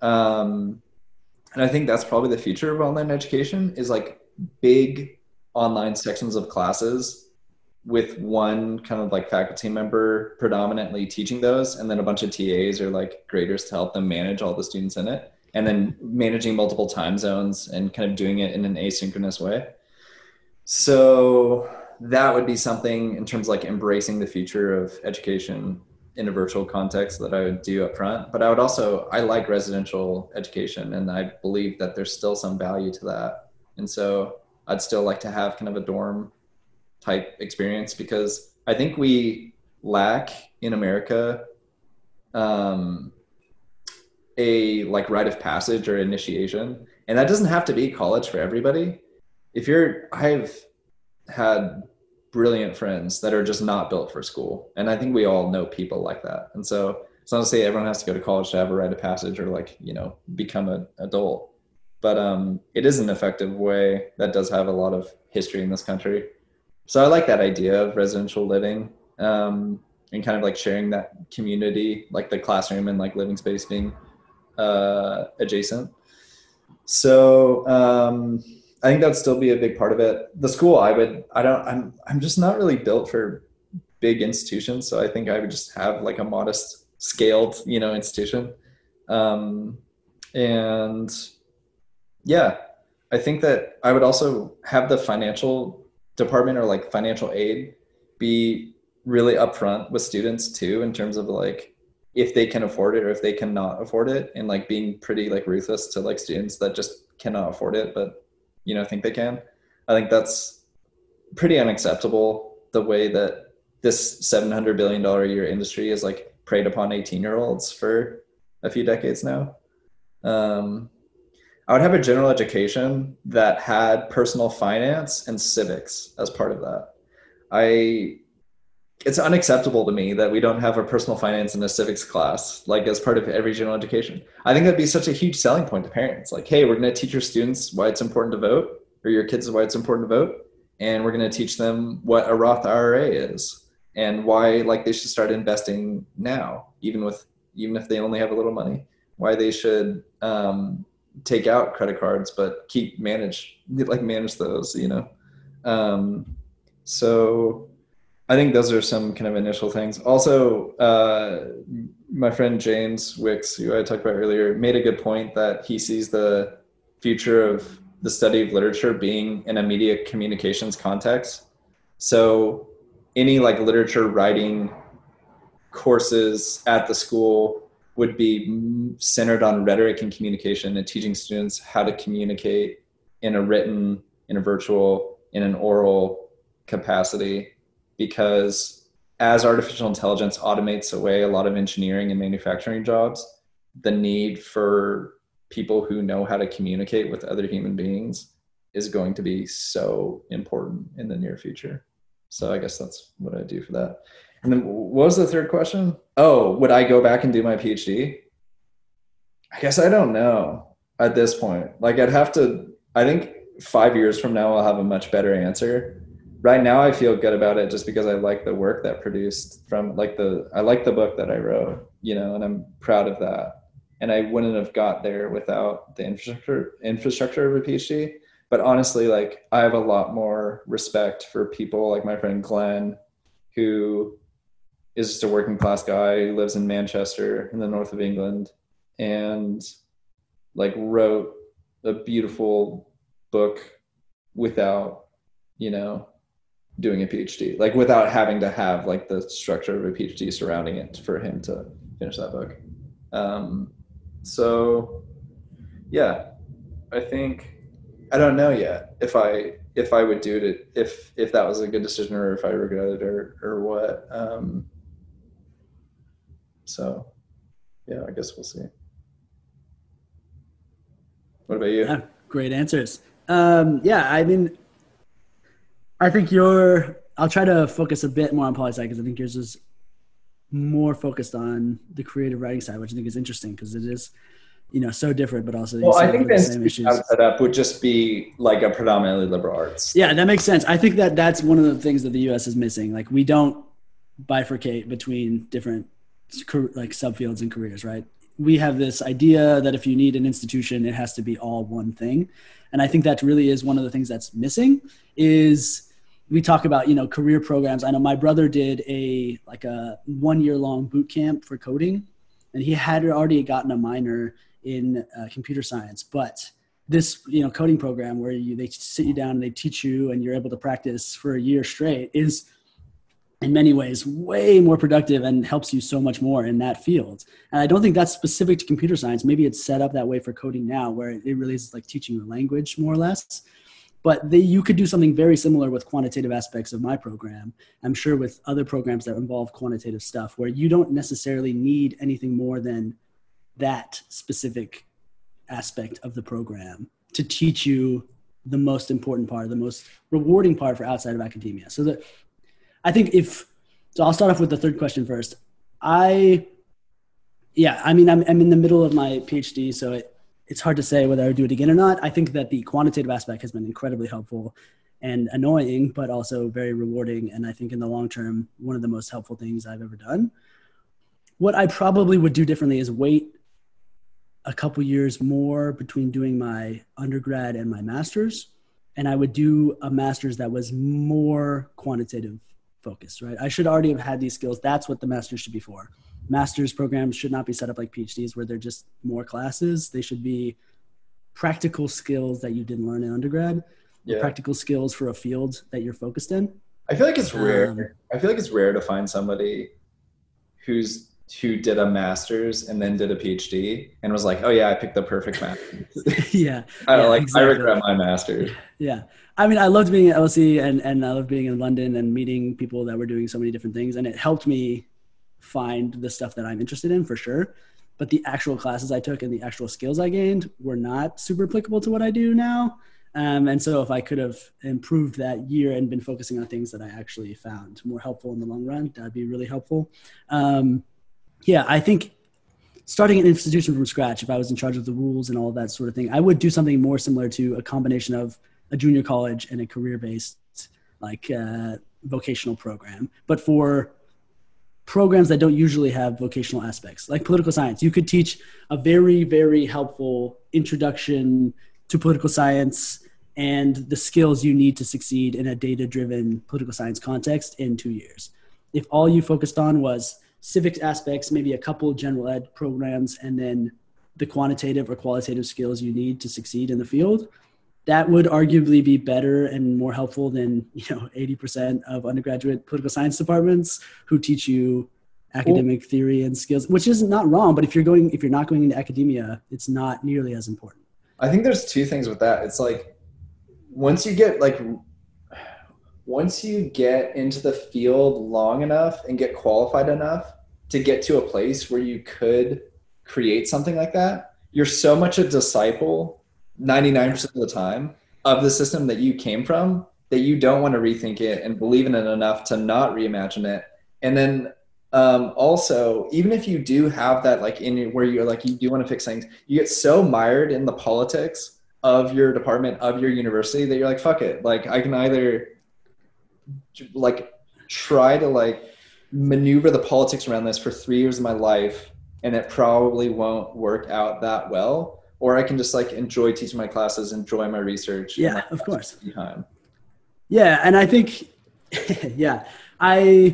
And I think that's probably the future of online education is like big online sections of classes with one kind of like faculty member predominantly teaching those, and then a bunch of TAs or like graders to help them manage all the students in it, and then managing multiple time zones and kind of doing it in an asynchronous way. So that would be something in terms of like embracing the future of education in a virtual context that I would do up front. But I like residential education, and I believe that there's still some value to that. And so I'd still like to have kind of a dorm type experience, because I think we lack in America a like rite of passage or initiation, and that doesn't have to be college for everybody. I've had brilliant friends that are just not built for school, and I think we all know people like that. And so it's not to say everyone has to go to college to have a rite of passage or like, you know, become an adult, but it is an effective way that does have a lot of history in this country. So I like that idea of residential living and kind of like sharing that community, like the classroom and like living space being adjacent. So I think that would still be a big part of it. The school, I'm just not really built for big institutions. So I think I would just have like a modest scaled, you know, institution. And yeah, I think that I would also have the financial department or like financial aid be really upfront with students too, in terms of like if they can afford it or if they cannot afford it, and like being pretty like ruthless to like students that just cannot afford it, but, you know, think they can. I think that's pretty unacceptable, the way that this $700 billion a year industry is like preyed upon 18-year-olds for a few decades now. I would have a general education that had personal finance and civics as part of that. It's unacceptable to me that we don't have a personal finance and a civics class, like as part of every general education. I think that'd be such a huge selling point to parents. Like, hey, we're going to teach your students why it's important to vote, or your kids why it's important to vote. And we're going to teach them what a Roth IRA is and why, like, they should start investing now, even if they only have a little money, why they should take out credit cards, but manage those, you know? So I think those are some kind of initial things. Also, my friend James Wicks, who I talked about earlier, made a good point that he sees the future of the study of literature being in a media communications context. So any like literature writing courses at the school would be centered on rhetoric and communication and teaching students how to communicate in a written, in a virtual, in an oral capacity. Because as artificial intelligence automates away a lot of engineering and manufacturing jobs, the need for people who know how to communicate with other human beings is going to be so important in the near future. So I guess that's what I do for that. And then what was the third question? Oh, would I go back and do my PhD? I guess I don't know at this point. Like, I think 5 years from now, I'll have a much better answer. Right now I feel good about it just because I like the work that produced from I like the book that I wrote, you know, and I'm proud of that. And I wouldn't have got there without the infrastructure of a PhD. But honestly, like, I have a lot more respect for people like my friend Glenn, who is just a working class guy who lives in Manchester in the north of England and like wrote a beautiful book without, you know, doing a PhD, like without having to have like the structure of a PhD surrounding it for him to finish that book. So yeah, I think, I don't know yet if I would do it, if that was a good decision or if I regret it or what. So yeah, I guess we'll see. What about you? Yeah, great answers. Yeah, I mean, I think I'll try to focus a bit more on poli-sci because I think yours is more focused on the creative writing side, which I think is interesting because it is, you know, so different, but also. Well, I think the same issues set up would just be like a predominantly liberal arts. Yeah, that makes sense. I think that that's one of the things that the U.S. is missing. Like, we don't bifurcate between different like subfields and careers, right? We have this idea that if you need an institution, it has to be all one thing. And I think that really is one of the things that's missing is, we talk about, you know, career programs. I know my brother did a 1-year-long boot camp for coding, and he had already gotten a minor in computer science. But this, you know, coding program where they sit you down and they teach you and you're able to practice for a year straight is in many ways way more productive and helps you so much more in that field. And I don't think that's specific to computer science. Maybe it's set up that way for coding now, where it really is like teaching a language more or less. But you could do something very similar with quantitative aspects of my program. I'm sure with other programs that involve quantitative stuff, where you don't necessarily need anything more than that specific aspect of the program to teach you the most important part, the most rewarding part for outside of academia. So I'll start off with the third question first. I'm in the middle of my PhD, so it's hard to say whether I would do it again or not. I think that the quantitative aspect has been incredibly helpful and annoying, but also very rewarding. And I think in the long term, one of the most helpful things I've ever done. What I probably would do differently is wait a couple years more between doing my undergrad and my master's. And I would do a master's that was more quantitative focused, right? I should already have had these skills. That's what the master's should be for. Master's programs should not be set up like PhDs where they're just more classes. They should be practical skills that you didn't learn in undergrad, yeah. Practical skills for a field that you're focused in. I feel like it's rare to find somebody who's who did a master's and then did a PhD and was like, oh yeah, I picked the perfect master's. Yeah. I regret my master's. Yeah. I mean, I loved being at LSE and I loved being in London and meeting people that were doing so many different things. And it helped me find the stuff that I'm interested in for sure. But the actual classes I took and the actual skills I gained were not super applicable to what I do now. And so if I could have improved that year and been focusing on things that I actually found more helpful in the long run, that'd be really helpful. Yeah, I think starting an institution from scratch, if I was in charge of the rules and all that sort of thing, I would do something more similar to a combination of a junior college and a career-based like vocational program. But for programs that don't usually have vocational aspects, like political science, you could teach a very, very helpful introduction to political science and the skills you need to succeed in a data-driven political science context in 2 years. If all you focused on was civics aspects, maybe a couple general ed programs, and then the quantitative or qualitative skills you need to succeed in the field, that would arguably be better and more helpful than, 80% of undergraduate political science departments who teach you academic theory and skills, which is not wrong, but if you're not going into academia, it's not nearly as important. I think there's two things with that. It's like, once you get into the field long enough and get qualified enough to get to a place where you could create something like that, you're so much a disciple 99% of the time of the system that you came from that you don't want to rethink it and believe in it enough to not reimagine it. And then also, even if you do have that, like in where you're like, you do want to fix things, you get so mired in the politics of your department, of your university that you're like, fuck it. Like I can either try to maneuver the politics around this for 3 years of my life and it probably won't work out that well, or I can just enjoy teaching my classes, enjoy my research. Yeah, of course. Behind. Yeah. And I think, I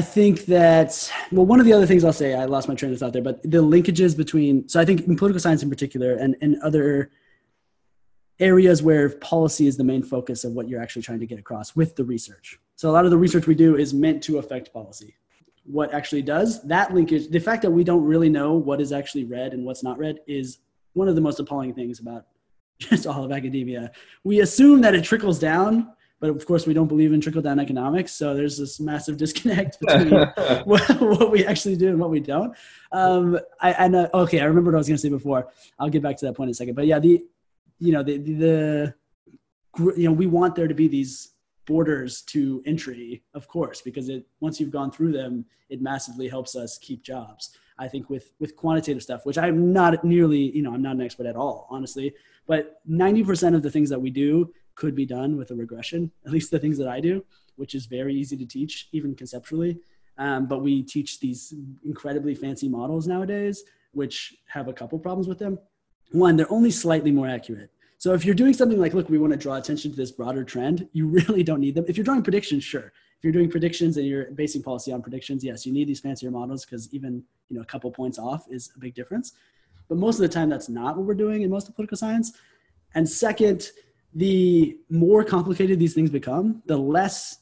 think that, one of the other things I'll say, I lost my train of thought there, but the linkages between, so I think in political science in particular and other areas where policy is the main focus of what you're actually trying to get across with the research. So a lot of the research we do is meant to affect policy. What actually does that linkage, the fact that we don't really know what is actually read and what's not read is one of the most appalling things about just all of academia. We assume that it trickles down, but of course we don't believe in trickle down economics. So there's this massive disconnect between what we actually do and what we don't. I remember what I was going to say before. I'll get back to that point in a second, but yeah, we want there to be these borders to entry, of course, because once you've gone through them, it massively helps us keep jobs. I think with quantitative stuff, which I'm not nearly, I'm not an expert at all, honestly, but 90% of the things that we do could be done with a regression, at least the things that I do, which is very easy to teach, even conceptually. But we teach these incredibly fancy models nowadays, which have a couple problems with them. One, they're only slightly more accurate. So if you're doing something like, look, we want to draw attention to this broader trend, you really don't need them. If you're drawing predictions, sure. If you're doing predictions and you're basing policy on predictions, yes, you need these fancier models because even a couple points off is a big difference. But most of the time, that's not what we're doing in most of political science. And second, the more complicated these things become, the less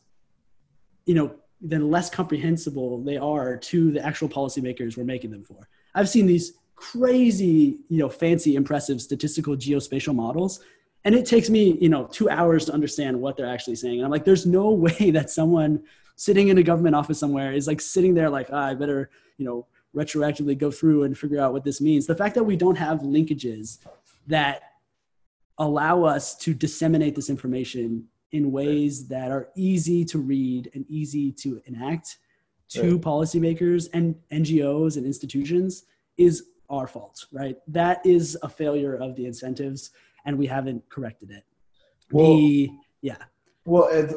comprehensible they are to the actual policymakers we're making them for. I've seen these crazy, fancy, impressive statistical geospatial models. And it takes me, 2 hours to understand what they're actually saying. And I'm like, there's no way that someone sitting in a government office somewhere is sitting there I better, retroactively go through and figure out what this means. The fact that we don't have linkages that allow us to disseminate this information in ways that are easy to read and easy to enact to policymakers and NGOs and institutions is our fault, right? That is a failure of the incentives and we haven't corrected it.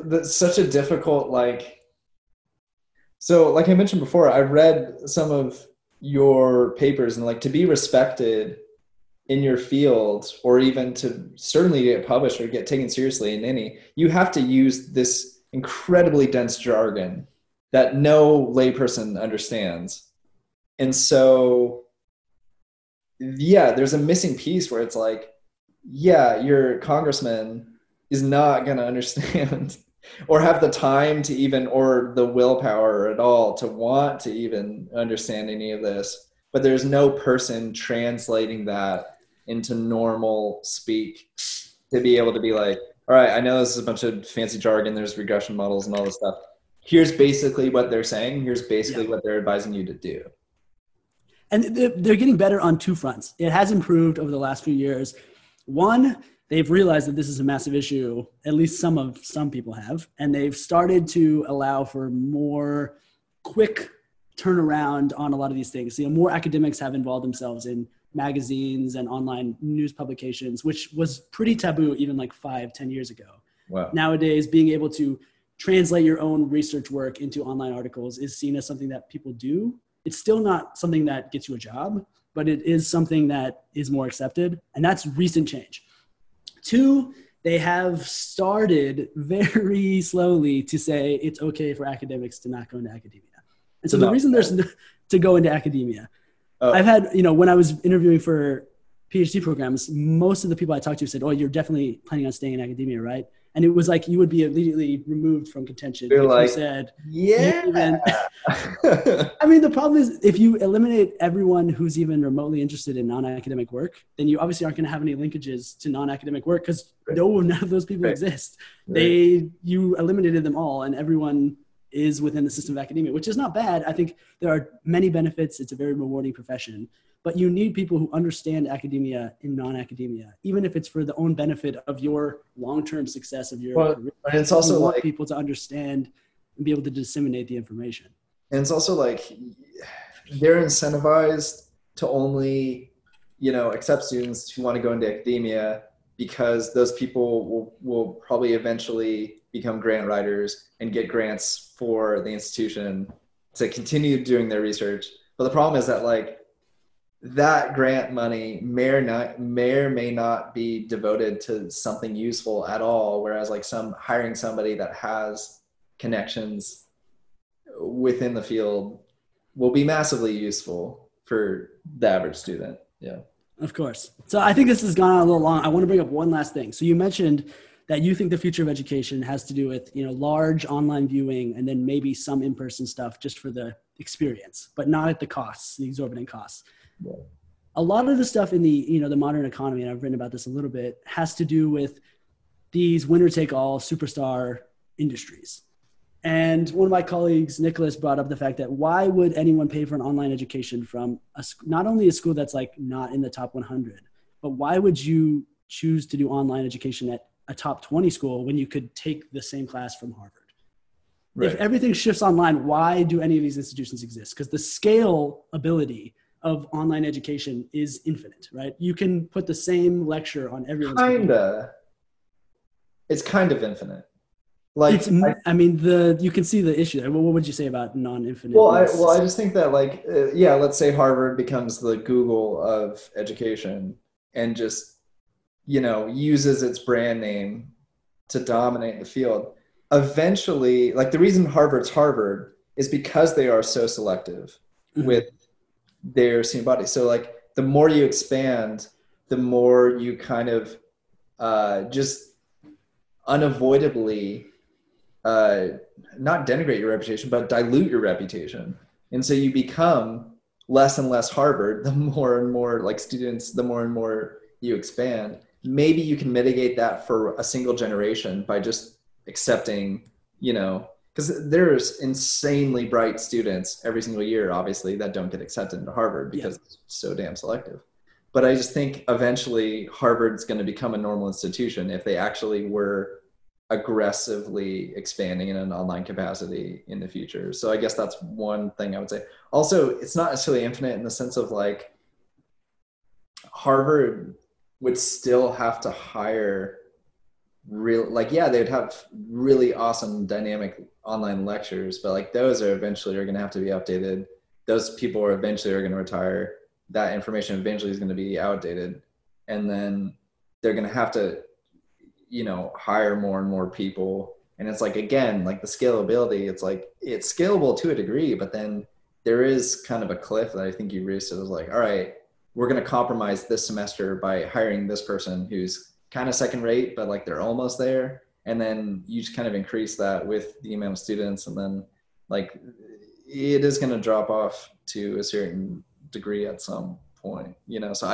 That's such a difficult, so like I mentioned before, I read some of your papers and to be respected in your field or even to certainly get published or get taken seriously in any, you have to use this incredibly dense jargon that no layperson understands. And so, there's a missing piece where it's your congressman is not going to understand or have the time to even, or the willpower at all to want to even understand any of this. But there's no person translating that into normal speak to be able to be like, all right, I know this is a bunch of fancy jargon. There's regression models and all this stuff. Here's basically what they're saying. Here's basically what they're advising you to do. And they're getting better on two fronts. It has improved over the last few years. One, they've realized that this is a massive issue, at least some people have, and they've started to allow for more quick turnaround on a lot of these things. You know, more academics have involved themselves in magazines and online news publications, which was pretty taboo even like 5-10 years ago. Wow. Nowadays, being able to translate your own research work into online articles is seen as something that people do. It's still not something that gets you a job, but it is something that is more accepted. And that's recent change. Two, they have started very slowly to say it's okay for academics to not go into academia. And so the reason there's no, to go into academia, I've had, you know, when I was interviewing for PhD programs, most of the people I talked to said, oh, you're definitely planning on staying in academia, right? And it was like, you would be immediately removed from contention. They're like, said, yeah. I mean, the problem is if you eliminate everyone who's even remotely interested in non-academic work, then you obviously aren't going to have any linkages to non-academic work because none of those people exist. Right. You eliminated them all, and everyone is within the system of academia, which is not bad. I think there are many benefits. It's a very rewarding profession, but you need people who understand academia and non-academia, even if it's for the own benefit of your long-term success of your career. And it's also want people to understand and be able to disseminate the information. And it's also like they're incentivized to only, you know, accept students who want to go into academia because those people will probably eventually become grant writers and get grants for the institution to continue doing their research. But the problem is that like that grant money may or may not be devoted to something useful at all. Whereas like hiring somebody that has connections within the field will be massively useful for the average student. Yeah, of course. So I think this has gone on a little long. I want to bring up one last thing. So you mentioned that you think the future of education has to do with, you know, large online viewing and then maybe some in-person stuff just for the experience, but not at the costs, the exorbitant costs. Yeah. A lot of the stuff in the, you know, the modern economy, and I've written about this a little bit, has to do with these winner-take-all superstar industries. And one of my colleagues, Nicholas, brought up the fact that why would anyone pay for an online education from not only a school that's like not in the top 100, but why would you choose to do online education at a top 20 school when you could take the same class from Harvard? Right. If everything shifts online, why do any of these institutions exist? Because the scale ability of online education is infinite, right? You can put the same lecture on everyone's computer. It's kind of infinite. Like, you can see the issue there. What would you say about non-infinite? Well, I just think that like, let's say Harvard becomes the Google of education and just, you know, uses its brand name to dominate the field. Eventually, like the reason Harvard's Harvard is because they are so selective with their student body. So like the more you expand, the more you kind of just unavoidably not denigrate your reputation, but dilute your reputation. And so you become less and less Harvard, the more and more like students, the more and more you expand. Maybe you can mitigate that for a single generation by just accepting, you know, because there's insanely bright students every single year, obviously, that don't get accepted into Harvard because it's so damn selective. But I just think eventually Harvard's going to become a normal institution if they actually were aggressively expanding in an online capacity in the future. So I guess that's one thing I would say. Also, it's not necessarily infinite in the sense of like Harvard would still have to hire they'd have really awesome dynamic online lectures, but like those are going to have to be updated. Those people are going to retire. That information eventually is going to be outdated. And then they're going to have to, you know, hire more and more people. And it's like, again, like the scalability, it's like, it's scalable to a degree, but then there is kind of a cliff that I think you reached. It was like, all right, we're going to compromise this semester by hiring this person who's kind of second rate, but like they're almost there. And then you just kind of increase that with the amount of students, and then like it is going to drop off to a certain degree at some point, you know. So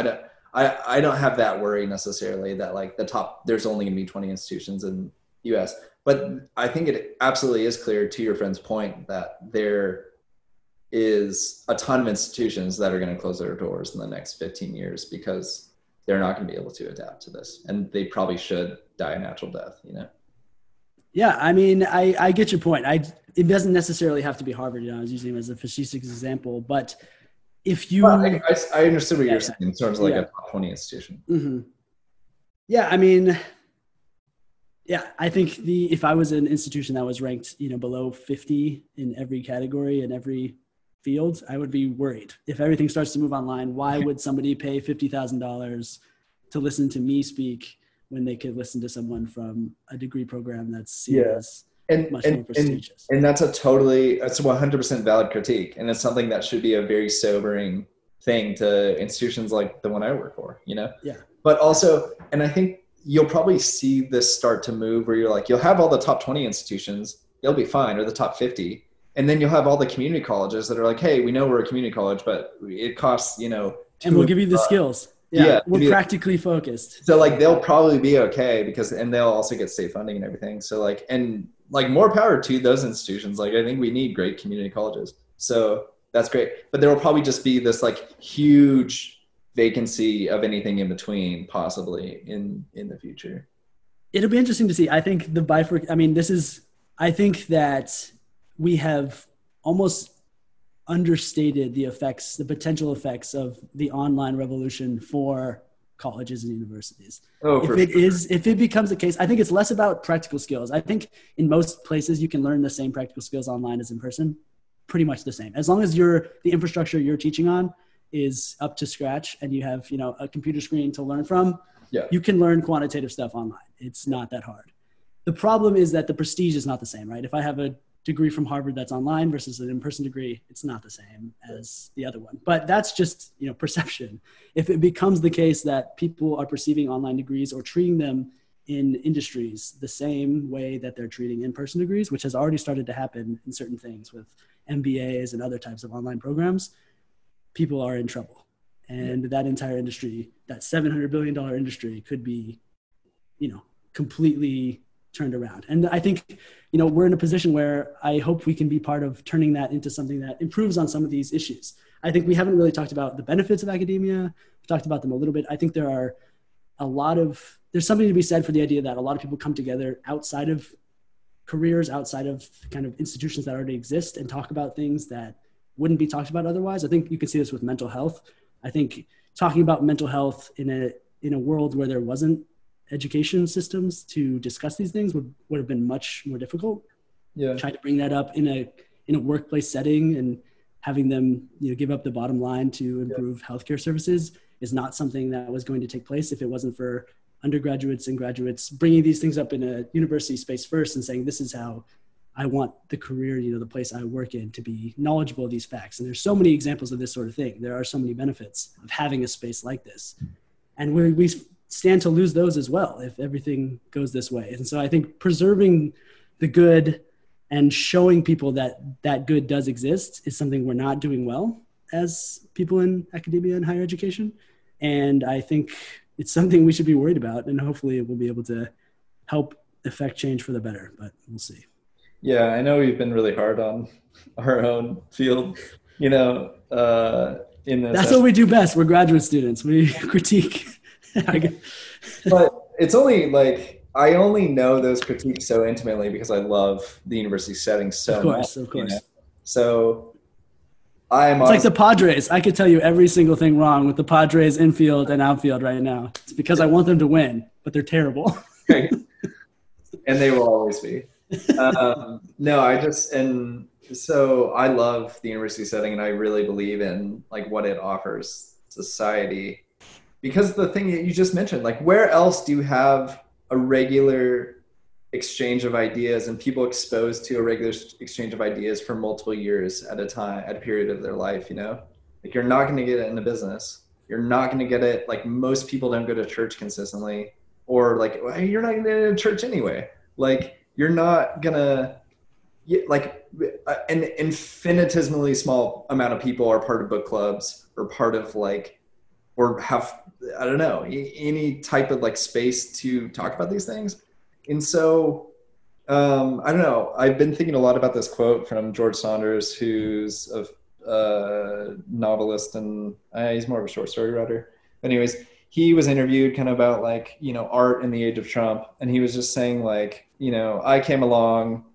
I don't have that worry necessarily that like the top, there's only going to be 20 institutions in the US, but I think it absolutely is clear, to your friend's point, that there is a ton of institutions that are going to close their doors in the next 15 years because they're not going to be able to adapt to this, and they probably should die a natural death, you know? Yeah. I mean, I get your point. It doesn't necessarily have to be Harvard. You know, I was using it as a facetious example, but if you, well, I understood what you're saying in terms of like a top 20 institution. Mm-hmm. Yeah. I mean, yeah, I think if I was an institution that was ranked, you know, below 50 in every category and every field, I would be worried. If everything starts to move online, why would somebody pay $50,000 to listen to me speak when they could listen to someone from a degree program that's serious? And much more prestigious. And that's it's a 100% valid critique. And it's something that should be a very sobering thing to institutions like the one I work for, you know? Yeah. But also, and I think you'll probably see this start to move where you're like, you'll have all the top 20 institutions, they'll be fine, or the top 50. And then you'll have all the community colleges that are like, hey, we know we're a community college, but it costs, you know. And we'll give you the skills. Yeah. We're practically focused. So like, they'll probably be okay because, and they'll also get state funding and everything. So like, and like more power to those institutions. Like, I think we need great community colleges. So that's great. But there will probably just be this like huge vacancy of anything in between, possibly in the future. It'll be interesting to see. I think the I think that we have almost understated the potential effects of the online revolution for colleges and universities. If it becomes the case, I think it's less about practical skills. I think in most places you can learn the same practical skills online as in person, pretty much the same. As long as the infrastructure you're teaching on is up to scratch and you have, you know, a computer screen to learn from, you can learn quantitative stuff online. It's not that hard. The problem is that the prestige is not the same, right? If I have a degree from Harvard that's online versus an in-person degree, it's not the same as the other one. But that's just, you know, perception. If it becomes the case that people are perceiving online degrees or treating them in industries the same way that they're treating in-person degrees, which has already started to happen in certain things with MBAs and other types of online programs, people are in trouble. And that entire industry, that $700 billion industry, could be, you know, completely turned around. And I think, you know, we're in a position where I hope we can be part of turning that into something that improves on some of these issues. I think we haven't really talked about the benefits of academia. We've talked about them a little bit. I think there's something to be said for the idea that a lot of people come together outside of careers, outside of kind of institutions that already exist, and talk about things that wouldn't be talked about otherwise. I think you can see this with mental health. I think talking about mental health in a world where there wasn't education systems to discuss these things would have been much more difficult. Yeah. Trying to bring that up in a workplace setting and having them, you know, give up the bottom line to improve healthcare services is not something that was going to take place if it wasn't for undergraduates and graduates bringing these things up in a university space first and saying, this is how I want the career, you know, the place I work in, to be knowledgeable of these facts. And there's so many examples of this sort of thing. There are so many benefits of having a space like this. And we stand to lose those as well if everything goes this way. And so I think preserving the good and showing people that good does exist is something we're not doing well as people in academia and higher education. And I think it's something we should be worried about, and hopefully we'll be able to help affect change for the better, but we'll see. Yeah, I know we've been really hard on our own field, you know, in this. That's what we do best. We're graduate students. We critique. But it's only like, I only know those critiques so intimately because I love the university setting so much. Of course. You know? So it's like the Padres. I could tell you every single thing wrong with the Padres infield and outfield right now. It's because I want them to win, but they're terrible. And they will always be. And so I love the university setting, and I really believe in like what it offers society. Because the thing that you just mentioned, like, where else do you have a regular exchange of ideas and people exposed to a regular exchange of ideas for multiple years at a time, at a period of their life, you know? Like, you're not going to get it in the business. You're not going to get it. Like, most people don't go to church consistently, or like, well, you're not going to church anyway. Like, you're not gonna, like, an infinitesimally small amount of people are part of book clubs or part of like, or have, I don't know, any type of like space to talk about these things. And so, I don't know, I've been thinking a lot about this quote from George Saunders, who's a novelist, and he's more of a short story writer. Anyways, he was interviewed kind of about like, you know, art in the age of Trump. And he was just saying like, you know, I came along,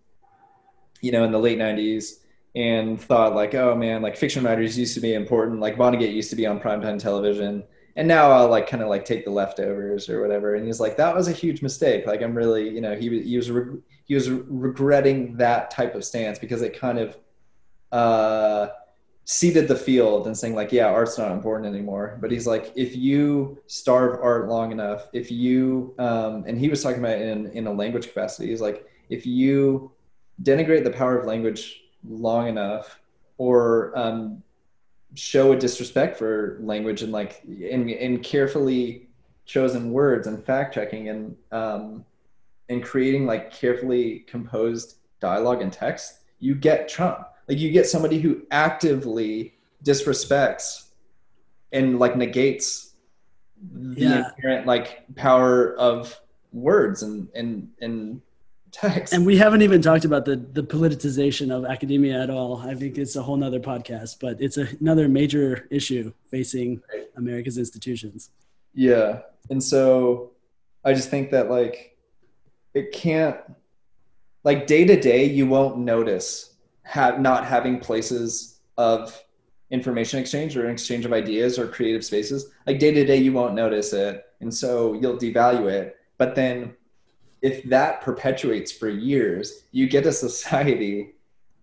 you know, in the late 90s and thought like, oh man, like fiction writers used to be important. Like Vonnegut used to be on primetime television. And now I'll like kind of like take the leftovers or whatever. And he's like, that was a huge mistake. Like, I'm really, you know, he was regretting that type of stance because it kind of seeded the field and saying like, yeah, art's not important anymore. But he's like, if you starve art long enough, if you, and he was talking about in a language capacity, he's like, if you denigrate the power of language long enough, or show a disrespect for language and like in carefully chosen words and fact checking and creating like carefully composed dialogue and text, you get Trump. Like, you get somebody who actively disrespects and like negates the inherent like power of words and text. And we haven't even talked about the politicization of academia at all. I think it's a whole nother podcast, but it's another major issue facing America's institutions. Yeah. And so I just think that like, it can't, like, day to day, you won't notice not having places of information exchange or exchange of ideas or creative spaces. Like, day to day, you won't notice it. And so you'll devalue it. But then if that perpetuates for years, you get a society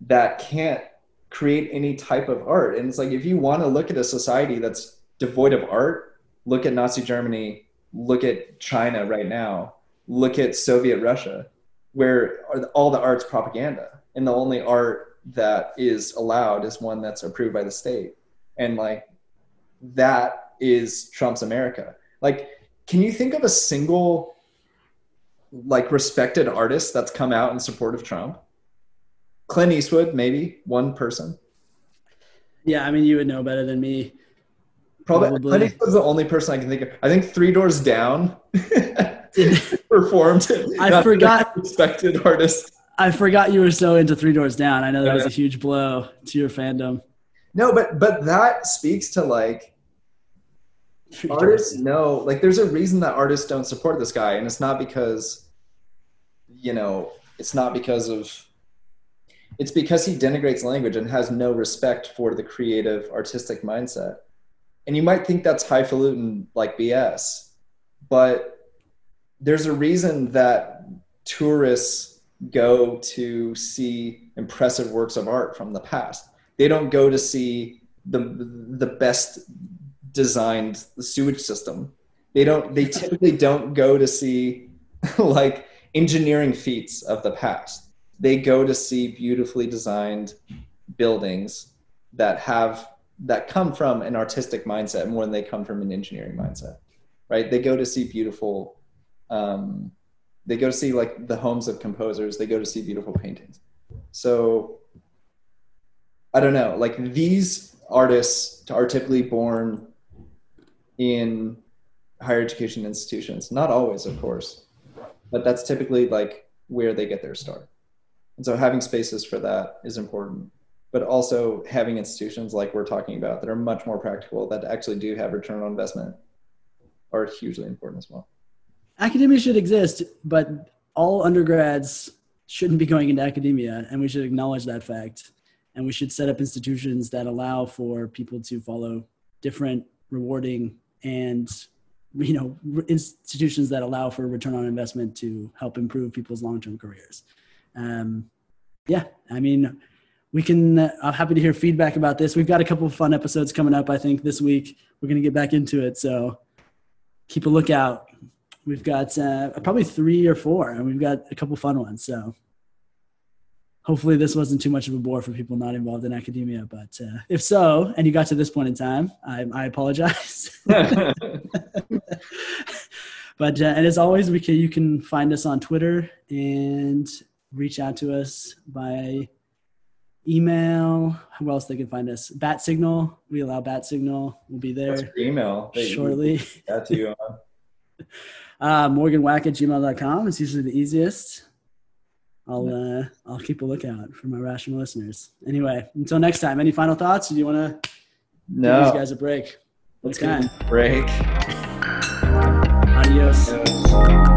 that can't create any type of art. And it's like, if you want to look at a society that's devoid of art, look at Nazi Germany, look at China right now, look at Soviet Russia, where all the art's propaganda. And the only art that is allowed is one that's approved by the state. And like, that is Trump's America. Like, can you think of a single like respected artists that's come out in support of Trump? Clint Eastwood, maybe one person. Yeah. I mean, you would know better than me. Probably. Clint Eastwood's the only person I can think of. I think Three Doors Down performed. I forgot. Respected artist. I forgot you were so into Three Doors Down. I know that was a huge blow to your fandom. No, but that speaks to like, artists know, like, there's a reason that artists don't support this guy, and it's not because, you know, it's because he denigrates language and has no respect for the creative artistic mindset. And you might think that's highfalutin, like BS, but there's a reason that tourists go to see impressive works of art from the past. They don't go to see the best designed the sewage system. They typically don't go to see like engineering feats of the past. They go to see beautifully designed buildings that come from an artistic mindset more than they come from an engineering mindset, right? They go to see beautiful, they go to see like the homes of composers. They go to see beautiful paintings. So I don't know, like, these artists are typically born in higher education institutions, not always, of course, but that's typically like where they get their start. And so having spaces for that is important, but also having institutions like we're talking about that are much more practical, that actually do have return on investment, are hugely important as well. Academia should exist, but all undergrads shouldn't be going into academia, and we should acknowledge that fact. And we should set up institutions that allow for people to follow different, rewarding, and, you know, institutions that allow for return on investment to help improve people's long-term careers. Yeah, I mean, we can, I'm happy to hear feedback about this. We've got a couple of fun episodes coming up, I think, this week. We're going to get back into it, so keep a lookout. We've got probably 3 or 4, and we've got a couple fun ones, so. Hopefully this wasn't too much of a bore for people not involved in academia, but if so, and you got to this point in time, I apologize. But and as always, you can find us on Twitter and reach out to us by email. Who else they can find us? Bat Signal. We allow Bat Signal. We'll be there. That's your email. Hey, shortly. That's you. MorganWack@gmail.com is usually the easiest. I'll keep a lookout for my rational listeners. Anyway, until next time, any final thoughts? Do you want to give these guys a break? Let's give them a break. Adios.